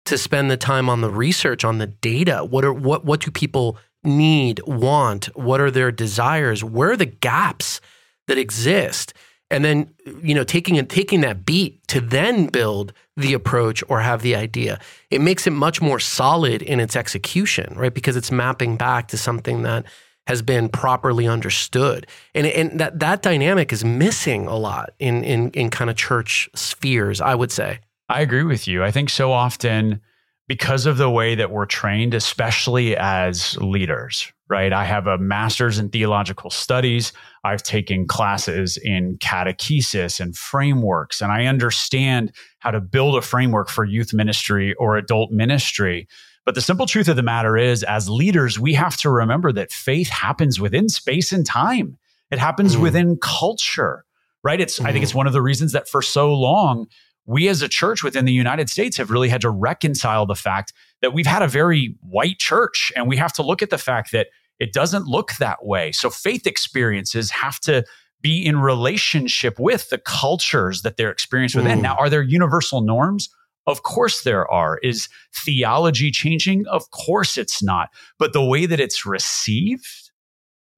to spend the time on the research, on the data. What do people need, want? What are their desires? Where are the gaps that exist? And then, you know, taking that beat to then build the approach or have the idea, it makes it much more solid in its execution, right? Because it's mapping back to something that has been properly understood. And that dynamic is missing a lot in kind of church spheres, I would say. I agree with you. I think so often, because of the way that we're trained, especially as leaders, right? I have a master's in theological studies. I've taken classes in catechesis and frameworks, and I understand how to build a framework for youth ministry or adult ministry. But the simple truth of the matter is, as leaders, we have to remember that faith happens within space and time. It happens within culture, right? I think it's one of the reasons that for so long, we as a church within the United States have really had to reconcile the fact that we've had a very white church, and we have to look at the fact that it doesn't look that way. So faith experiences have to be in relationship with the cultures that they're experienced within. Now, are there universal norms? Of course there are. Is theology changing? Of course it's not. But the way that it's received,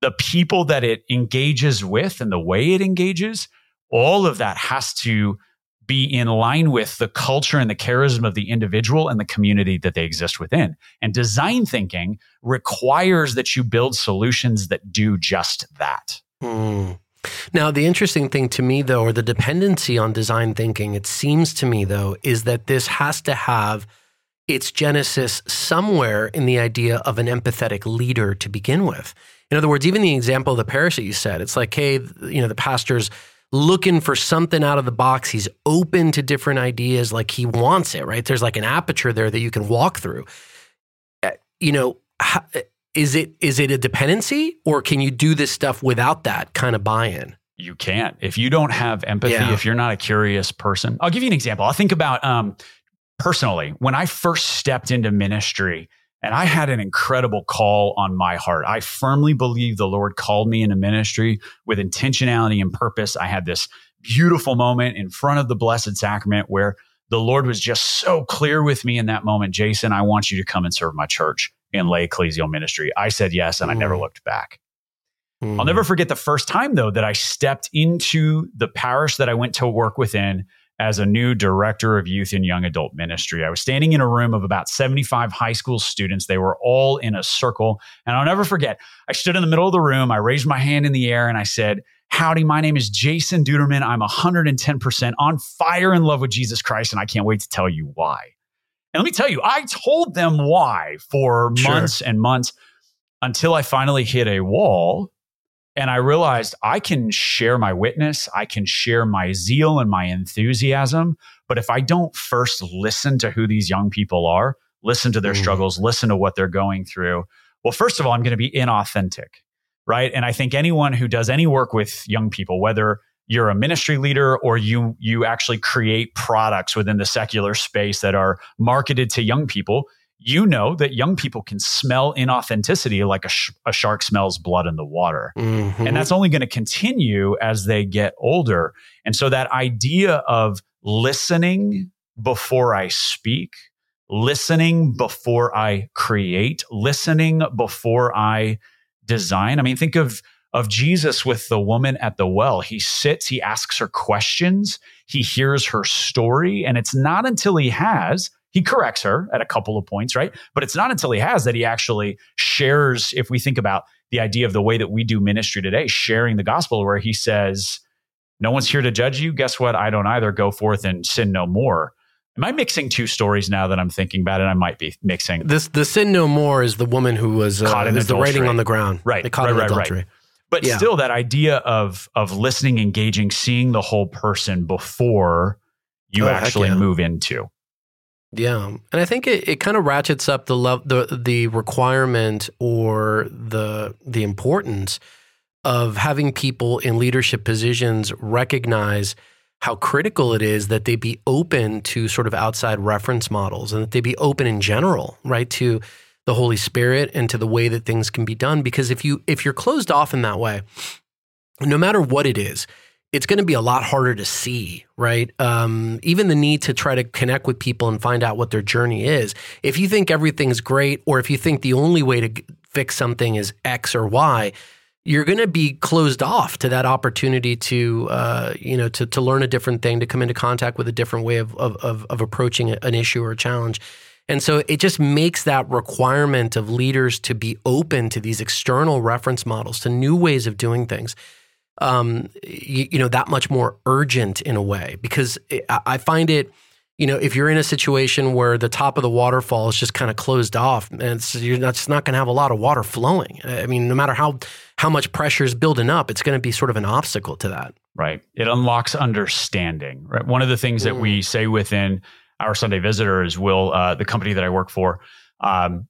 the people that it engages with, and the way it engages, all of that has to be in line with the culture and the charism of the individual and the community that they exist within. And design thinking requires that you build solutions that do just that. Now, the interesting thing to me, though, or the dependency on design thinking, it seems to me, though, is that this has to have its genesis somewhere in the idea of an empathetic leader to begin with. In other words, even the example of the parish that you said, it's like, hey, you know, the pastor's looking for something out of the box. He's open to different ideas, like he wants it, right? There's like an aperture there that you can walk through. You know, is it a dependency, or can you do this stuff without that kind of buy-in? You can't. If you don't have empathy, if you're not a curious person. I'll give you an example. I'll think about personally, when I first stepped into ministry, And I had an incredible call on my heart. I firmly believe the Lord called me into ministry with intentionality and purpose. I had this beautiful moment in front of the Blessed Sacrament where the Lord was just so clear with me in that moment, Jason, I want you to come and serve my church in lay ecclesial ministry. I said yes, and I never looked back. I'll never forget the first time, though, that I stepped into the parish that I went to work within as a new director of youth and young adult ministry. I was standing in a room of about 75 high school students. They were all in a circle. And I'll never forget, I stood in the middle of the room. I raised my hand in the air and I said, howdy, my name is Jason Deutermann. I'm 110% on fire in love with Jesus Christ, and I can't wait to tell you why. And let me tell you, I told them why for months and months until I finally hit a wall. And I realized I can share my witness, I can share my zeal and my enthusiasm, but if I don't first listen to who these young people are, listen to their struggles, listen to what they're going through, well, first of all, I'm going to be inauthentic, right? And I think anyone who does any work with young people, whether you're a ministry leader or you actually create products within the secular space that are marketed to young people, you know that young people can smell inauthenticity like a shark smells blood in the water. And that's only going to continue as they get older. And so that idea of listening before I speak, listening before I create, listening before I design. I mean, think of Jesus with the woman at the well. He sits, he asks her questions, he hears her story, and it's not until he corrects her at a couple of points, right? But it's not until he has that he actually shares, if we think about the idea of the way that we do ministry today, sharing the gospel, where he says, no one's here to judge you. Guess what? I don't either. Go forth and sin no more. Am I mixing two stories now that I'm thinking about it? I might be mixing. The sin no more is the woman who was caught in the writing on the ground. Right. They caught in adultery. Right. But still that idea of listening, engaging, seeing the whole person before you move into. Yeah. And I think it kind of ratchets up the requirement or the importance of having people in leadership positions recognize how critical it is that they be open to sort of outside reference models and that they be open in general, right, to the Holy Spirit and to the way that things can be done. Because if you're closed off in that way, no matter what it is, it's going to be a lot harder to see, right? Even the need to try to connect with people and find out what their journey is. If you think everything's great, or if you think the only way to fix something is X or Y, you're going to be closed off to that opportunity to learn a different thing, to come into contact with a different way of approaching an issue or a challenge. And so it just makes that requirement of leaders to be open to these external reference models, to new ways of doing things. That much more urgent in a way, because I find it, if you're in a situation where the top of the waterfall is just kind of closed off and so you're not, it's not going to have a lot of water flowing. I mean, no matter how much pressure is building up, it's going to be sort of an obstacle to that. Right. It unlocks understanding, right? One of the things that we say within our Sunday Visitor is the company that I work for,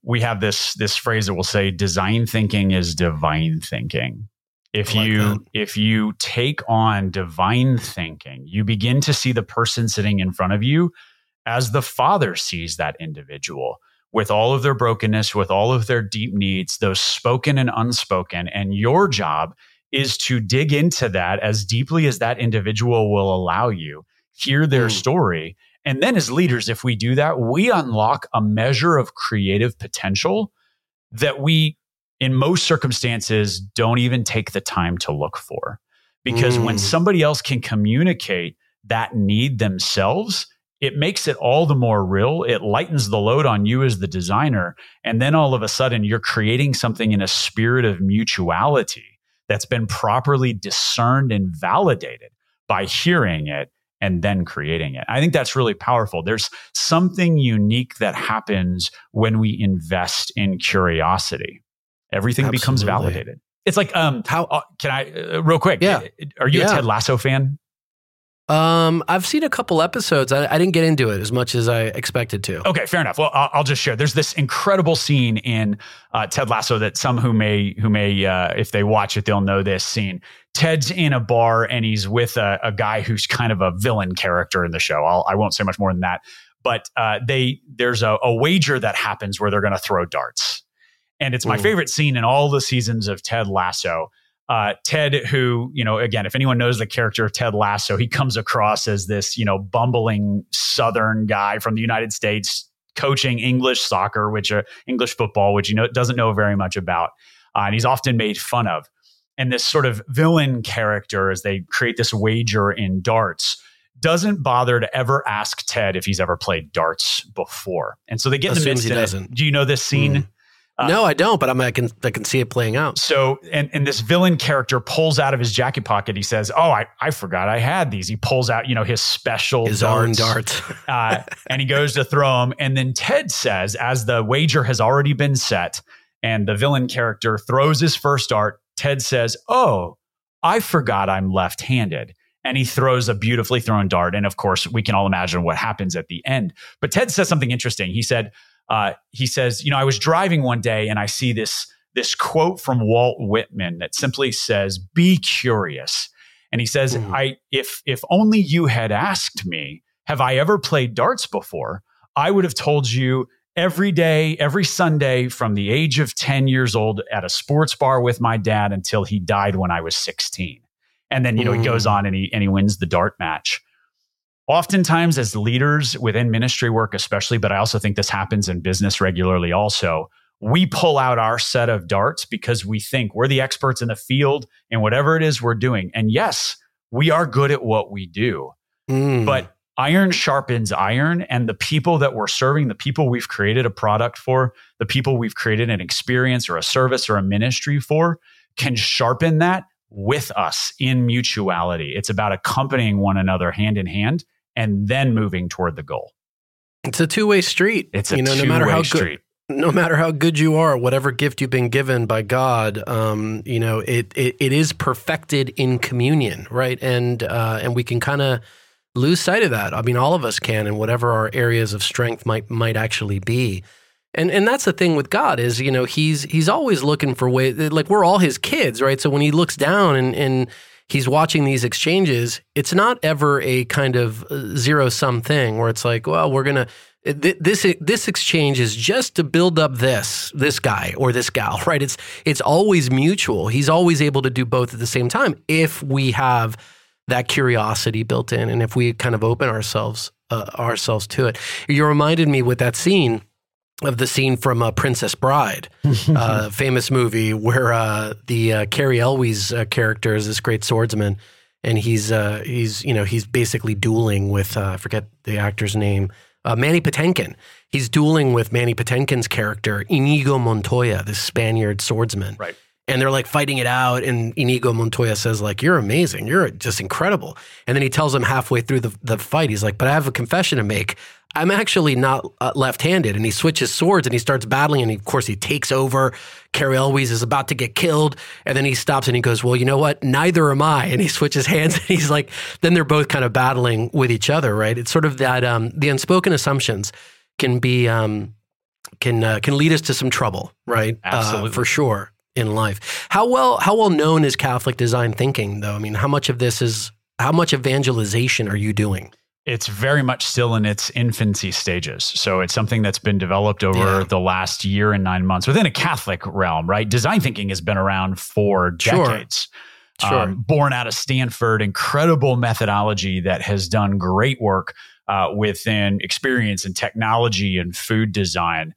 we have this phrase that we'll say, design thinking is divine thinking. If you take on divine thinking, you begin to see the person sitting in front of you as the Father sees that individual, with all of their brokenness, with all of their deep needs, those spoken and unspoken. And your job is to dig into that as deeply as that individual will allow you, hear their story. And then as leaders, if we do that, we unlock a measure of creative potential that we in most circumstances don't even take the time to look for. Because when somebody else can communicate that need themselves, it makes it all the more real. It lightens the load on you as the designer. And then all of a sudden you're creating something in a spirit of mutuality that's been properly discerned and validated by hearing it and then creating it. I think that's really powerful. There's something unique that happens when we invest in curiosity. Everything becomes validated. It's like, real quick? Yeah. Are you a Ted Lasso fan? I've seen a couple episodes. I didn't get into it as much as I expected to. Okay, fair enough. Well, I'll just share. There's this incredible scene in Ted Lasso that some who may, if they watch it, they'll know this scene. Ted's in a bar and he's with a guy who's kind of a villain character in the show. I won't say much more than that. But there's a wager that happens where they're going to throw darts. And it's my favorite scene in all the seasons of Ted Lasso. Ted, who, you know, again, if anyone knows the character of Ted Lasso, he comes across as this, you know, bumbling Southern guy from the United States coaching English soccer, English football, which, you know, doesn't know very much about. And he's often made fun of. And this sort of villain character, as they create this wager in darts, doesn't bother to ever ask Ted if he's ever played darts before. And so they get in the midst of it. Do you know this scene? No, I don't, but I can see it playing out. So, and this villain character pulls out of his jacket pocket. He says, oh, I forgot I had these. He pulls out, you know, his special darts. His own darts. And he goes to throw them. And then Ted says, as the wager has already been set and the villain character throws his first dart, Ted says, oh, I forgot I'm left-handed. And he throws a beautifully thrown dart. And of course, we can all imagine what happens at the end. But Ted says something interesting. He says, you know, I was driving one day and I see this quote from Walt Whitman that simply says, be curious. And he says, if only you had asked me, have I ever played darts before? I would have told you every day, every Sunday from the age of 10 years old at a sports bar with my dad until he died when I was 16. And then, you know, he goes on and he wins the dart match. Oftentimes as leaders within ministry work, especially, but I also think this happens in business regularly also, we pull out our set of darts because we think we're the experts in the field and whatever it is we're doing. And yes, we are good at what we do, but iron sharpens iron, and the people that we're serving, the people we've created a product for, the people we've created an experience or a service or a ministry for can sharpen that with us in mutuality. It's about accompanying one another hand in hand and then moving toward the goal. It's a two-way street. It's a two-way street. No matter how good you are, whatever gift you've been given by God, you know, it is perfected in communion, right? And we can kind of lose sight of that. I mean, all of us can, and whatever our areas of strength might actually be. And that's the thing with God is, you know, he's always looking for ways, like we're all his kids, right? So when he looks down and he's watching these exchanges, it's not ever a kind of zero-sum thing where it's like, well, we're going to, this exchange is just to build up this guy or this gal, right? It's always mutual. He's always able to do both at the same time if we have that curiosity built in and if we kind of open ourselves to it. You reminded me with that scene of the scene from Princess Bride, famous movie where the Carrie Elwes character is this great swordsman, and he's basically dueling with I forget the actor's name, Manny Patinkin. He's dueling with Manny Patinkin's character Inigo Montoya, this Spaniard swordsman, right? And they're like fighting it out, and Inigo Montoya says like, "You're amazing, you're just incredible," and then he tells him halfway through the fight, he's like, "But I have a confession to make. I'm actually not left-handed," and he switches swords and he starts battling, and he, of course he takes over. Carrie Elwes is about to get killed, and then he stops and he goes, "Well, you know what? Neither am I," and he switches hands, and he's like, then they're both kind of battling with each other, right? It's sort of that the unspoken assumptions can be can lead us to some trouble, right? Absolutely, for sure in life. How well known is Catholic design thinking, though? I mean, how much evangelization are you doing? It's very much still in its infancy stages. So it's something that's been developed over the last year and 9 months within a Catholic realm, right? Design thinking has been around for decades. Sure. Born out of Stanford, incredible methodology that has done great work within experience and technology and food design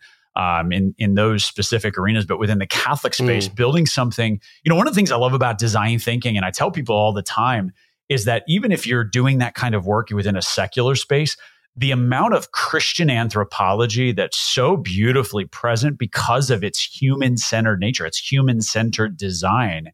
in those specific arenas. But within the Catholic space, building something, you know, one of the things I love about design thinking, and I tell people all the time, is that even if you're doing that kind of work within a secular space, the amount of Christian anthropology that's so beautifully present because of its human-centered nature, its human-centered design,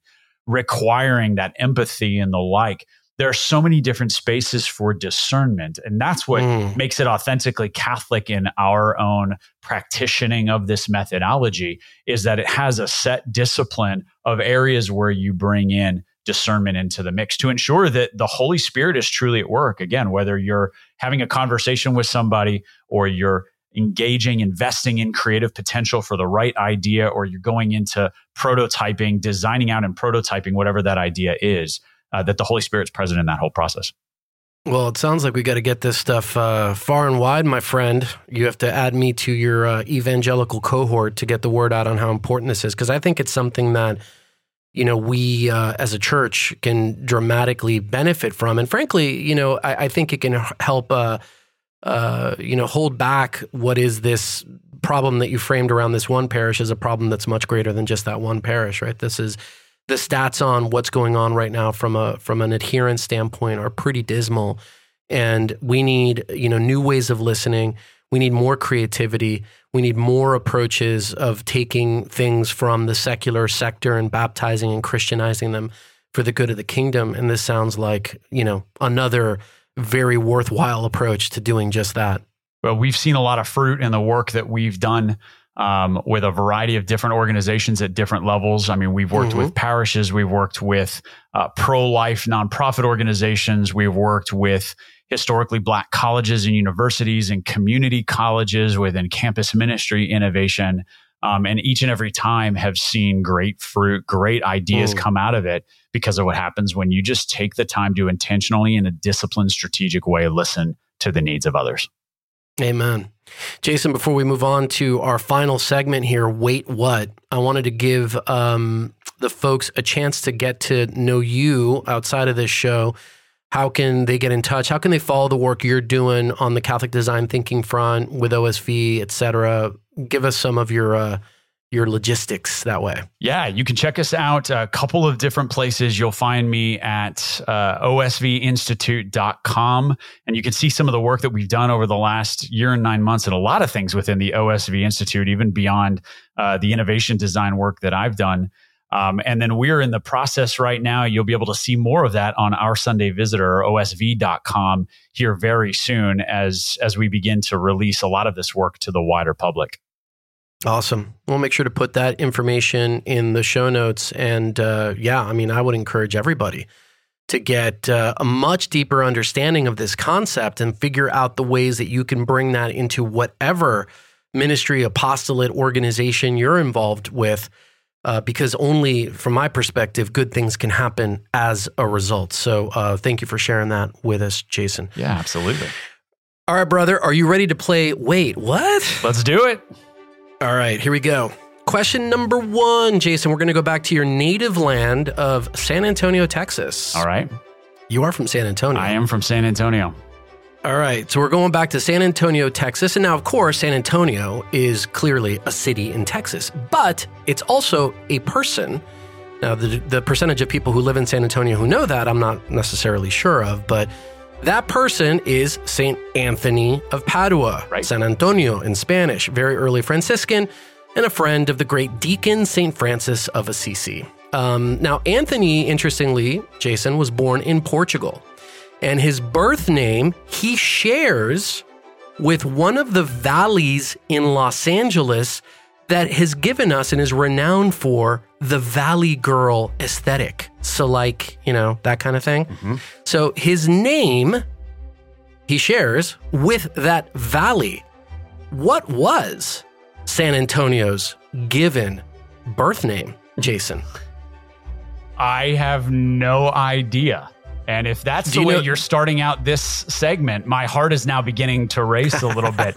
requiring that empathy and the like, there are so many different spaces for discernment. And that's what makes it authentically Catholic in our own practicing of this methodology, is that it has a set discipline of areas where you bring in discernment into the mix to ensure that the Holy Spirit is truly at work. Again, whether you're having a conversation with somebody or you're engaging, investing in creative potential for the right idea, or you're going into prototyping, designing out and prototyping, whatever that idea is, that the Holy Spirit's present in that whole process. Well, it sounds like we got to get this stuff far and wide, my friend. You have to add me to your evangelical cohort to get the word out on how important this is, because I think it's something that, you know, we as a church can dramatically benefit from. And frankly, you know, I think it can help, you know, hold back what is this problem that you framed around this one parish as a problem that's much greater than just that one parish, right? This is the stats on what's going on right now from an adherence standpoint are pretty dismal. And we need, you know, new ways of listening. We need more creativity. We need more approaches of taking things from the secular sector and baptizing and Christianizing them for the good of the kingdom. And this sounds like, you know, another very worthwhile approach to doing just that. Well, we've seen a lot of fruit in the work that we've done with a variety of different organizations at different levels. I mean, we've worked with parishes, we've worked with pro-life nonprofit organizations, we've worked with historically Black colleges and universities and community colleges within campus ministry innovation. And each and every time have seen great fruit, great ideas come out of it because of what happens when you just take the time to intentionally, in a disciplined, strategic way, listen to the needs of others. Amen. Jason, before we move on to our final segment here, Wait What? I wanted to give the folks a chance to get to know you outside of this show. How can they get in touch? How can they follow the work you're doing on the Catholic Design Thinking front with OSV, et cetera? Give us some of your logistics that way. Yeah, you can check us out a couple of different places. You'll find me at osvinstitute.com, and you can see some of the work that we've done over the last year and 9 months, and a lot of things within the OSV Institute, even beyond the innovation design work that I've done. And then we're in the process right now. You'll be able to see more of that on our Sunday Visitor, osv.com, here very soon as we begin to release a lot of this work to the wider public. Awesome. We'll make sure to put that information in the show notes. And yeah, I mean, I would encourage everybody to get a much deeper understanding of this concept and figure out the ways that you can bring that into whatever ministry, apostolate, organization you're involved with. Because only from my perspective, good things can happen as a result. So thank you for sharing that with us, Jason. Yeah, absolutely. All right, brother. Are you ready to play Wait What? Let's do it. All right, here we go. Question number one, Jason. We're going to go back to your native land of San Antonio, Texas. All right. You are from San Antonio. I am from San Antonio. All right, so we're going back to San Antonio, Texas. And now, of course, San Antonio is clearly a city in Texas, but it's also a person. Now, the percentage of people who live in San Antonio who know that, I'm not necessarily sure of, but that person is St. Anthony of Padua, right? San Antonio in Spanish, very early Franciscan, and a friend of the great deacon, St. Francis of Assisi. Now, Anthony, interestingly, Jason, was born in Portugal. And his birth name, he shares with one of the valleys in Los Angeles that has given us and is renowned for the Valley Girl aesthetic. So like, you know, that kind of thing. Mm-hmm. So his name, he shares with that valley. What was San Antonio's given birth name, Jason? I have no idea. And if that's the way you're starting out this segment, my heart is now beginning to race a little bit.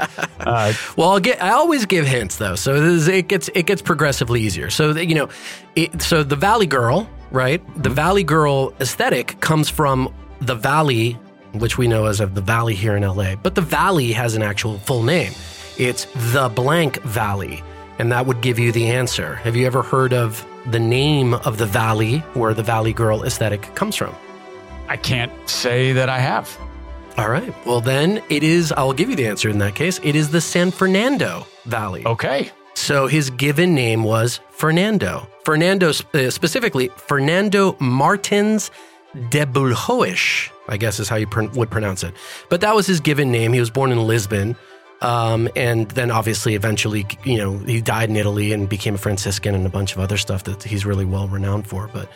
Well, I always give hints though, so it gets progressively easier. So you know, so the Valley Girl, right? The Valley Girl aesthetic comes from the Valley, which we know as of the Valley here in LA. But the Valley has an actual full name. It's the Blank Valley, and that would give you the answer. Have you ever heard of the name of the Valley where the Valley Girl aesthetic comes from? I can't say that I have. All right. Well, then I'll give you the answer in that case. It is the San Fernando Valley. Okay. So his given name was Fernando. Fernando, specifically, Fernando Martins de Bulhoish, I guess is how you would pronounce it. But that was his given name. He was born in Lisbon. And then obviously, eventually, you know, he died in Italy and became a Franciscan and a bunch of other stuff that he's really well renowned for. But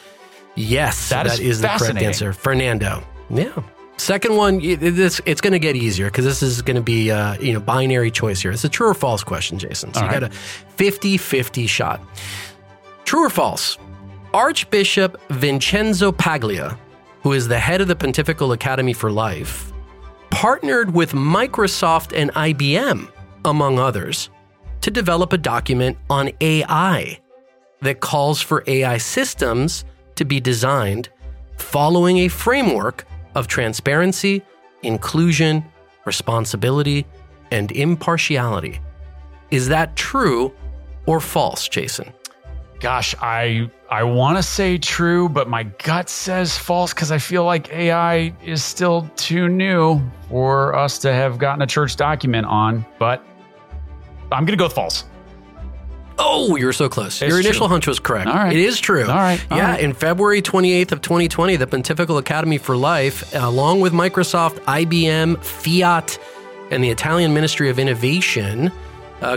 yes, that is the correct answer. Fernando. Yeah. Second one, it's going to get easier because this is going to be binary choice here. It's a true or false question, Jason. So you got a 50-50 shot. True or false? Archbishop Vincenzo Paglia, who is the head of the Pontifical Academy for Life, partnered with Microsoft and IBM, among others, to develop a document on AI that calls for AI systems to be designed following a framework of transparency, inclusion, responsibility, and impartiality. Is that true or false, Jason? Gosh, I want to say true, but my gut says false because I feel like AI is still too new for us to have gotten a church document on, but I'm going to go with false. Oh, you were so close. Your initial hunch was correct. All right. It is true. All right. All right. In February 28th of 2020, the Pontifical Academy for Life, along with Microsoft, IBM, Fiat, and the Italian Ministry of Innovation,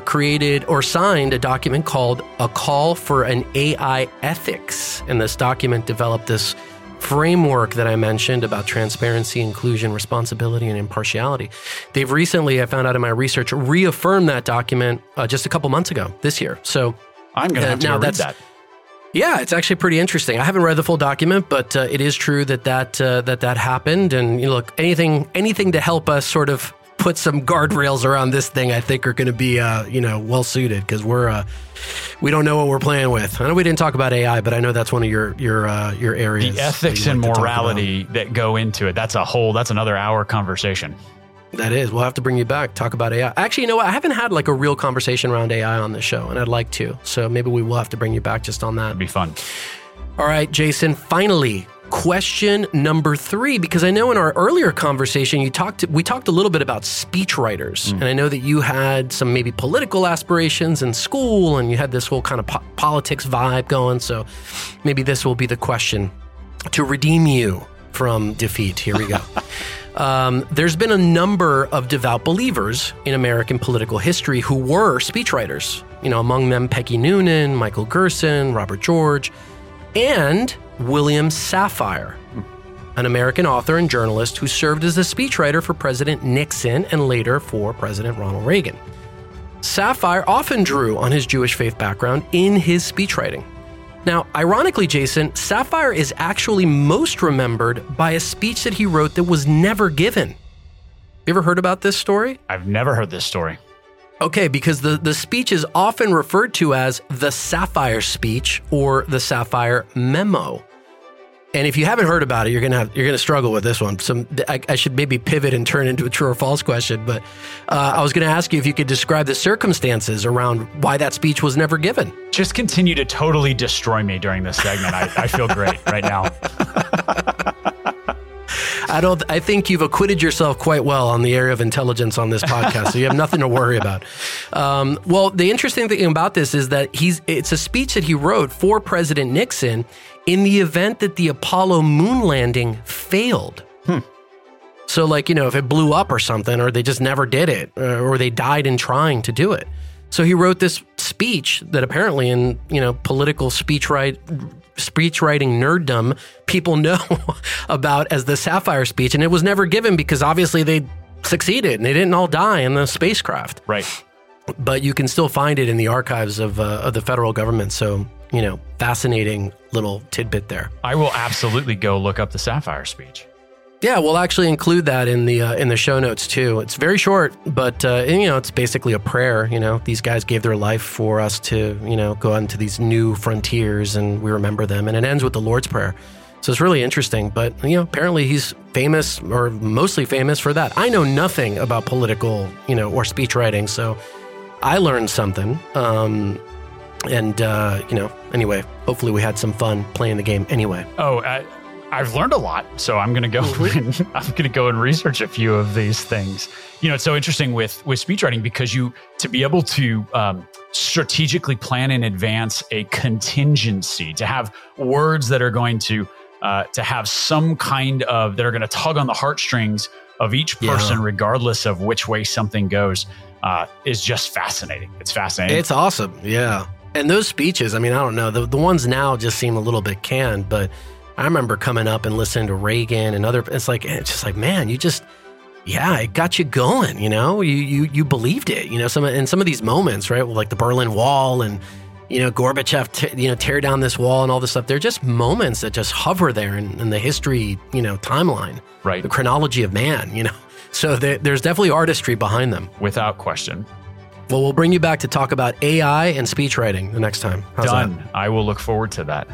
created or signed a document called A Call for an AI Ethics. And this document developed this framework that I mentioned about transparency, inclusion, responsibility, and impartiality. They've recently, I found out in my research, reaffirmed that document just a couple months ago this year. So I'm going to now read that. Yeah, it's actually pretty interesting. I haven't read the full document, but it is true that happened. And you know, look, anything to help us sort of put some guardrails around this thing, I think, are going to be, well suited because we don't know what we're playing with. I know we didn't talk about AI, but I know that's one of your areas. The ethics and morality that go into it. That's another hour conversation. That is. We'll have to bring you back, talk about AI. Actually, you know what? I haven't had like a real conversation around AI on this show, and I'd like to. So maybe we will have to bring you back just on that. It'd be fun. All right, Jason, finally, question number 3, because I know in our earlier conversation, we talked a little bit about speechwriters, and I know that you had some maybe political aspirations in school, and you had this whole kind of politics vibe going, so maybe this will be the question to redeem you from defeat. Here we go. There's been a number of devout believers in American political history who were speechwriters, among them Peggy Noonan, Michael Gerson, Robert George, and William Sapphire, an American author and journalist who served as a speechwriter for President Nixon and later for President Ronald Reagan. Sapphire often drew on his Jewish faith background in his speechwriting. Now, ironically, Jason, Sapphire is actually most remembered by a speech that he wrote that was never given. You ever heard about this story? I've never heard this story. Okay, because the speech is often referred to as the Sapphire speech or the Sapphire memo. And if you haven't heard about it, you're gonna struggle with this one. I should maybe pivot and turn into a true or false question, but I was gonna ask you if you could describe the circumstances around why that speech was never given. Just continue to totally destroy me during this segment. I feel great right now. I think you've acquitted yourself quite well on the area of intelligence on this podcast, so you have nothing to worry about. Well, the interesting thing about this is that it's a speech that he wrote for President Nixon in the event that the Apollo moon landing failed. So if it blew up or something, or they just never did it, or they died in trying to do it. So he wrote this speech that apparently in, political speech writing nerddom, people know about as the Sapphire speech, and it was never given because obviously they succeeded and they didn't all die in the spacecraft. Right. But you can still find it in the archives of the federal government. So, fascinating little tidbit there. I will absolutely go look up the Sapphire speech. Yeah, we'll actually include that in the show notes too. It's very short, but it's basically a prayer. These guys gave their life for us to go out into these new frontiers, and we remember them. And it ends with the Lord's Prayer, so it's really interesting. But apparently he's famous, or mostly famous, for that. I know nothing about political, or speech writing, so I learned something. Anyway, hopefully we had some fun playing the game. Anyway. Oh. I've learned a lot, so I'm going to go and research a few of these things. It's so interesting with speechwriting because to be able to strategically plan in advance a contingency, to have words that are going to have some kind of that are going to tug on the heartstrings of each person, regardless of which way something goes, is just fascinating. It's fascinating. It's awesome. Yeah, and those speeches. I mean, I don't know. The ones now just seem a little bit canned, but I remember coming up and listening to Reagan and other. It's just like, man, it got you going. You believed it. Some of these moments, right? Well, like the Berlin Wall and Gorbachev, tear down this wall and all this stuff. They're just moments that just hover there in the history, timeline, right? The chronology of man, So there's definitely artistry behind them. Without question. Well, we'll bring you back to talk about AI and speech writing the next time. How's done. That? I will look forward to that.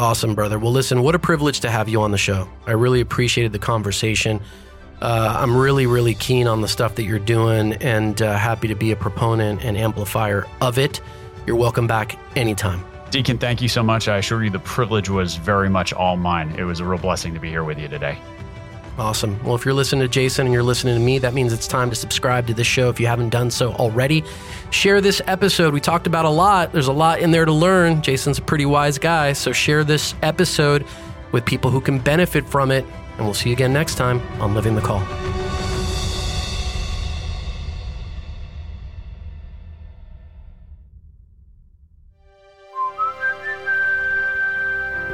Awesome, brother. Well, listen, what a privilege to have you on the show. I really appreciated the conversation. I'm really, really keen on the stuff that you're doing and happy to be a proponent and amplifier of it. You're welcome back anytime. Deacon, thank you so much. I assure you the privilege was very much all mine. It was a real blessing to be here with you today. Awesome. Well, if you're listening to Jason and you're listening to me, that means it's time to subscribe to this show if you haven't done so already. Share this episode. We talked about a lot. There's a lot in there to learn. Jason's a pretty wise guy. So share this episode with people who can benefit from it. And we'll see you again next time on Living the Call.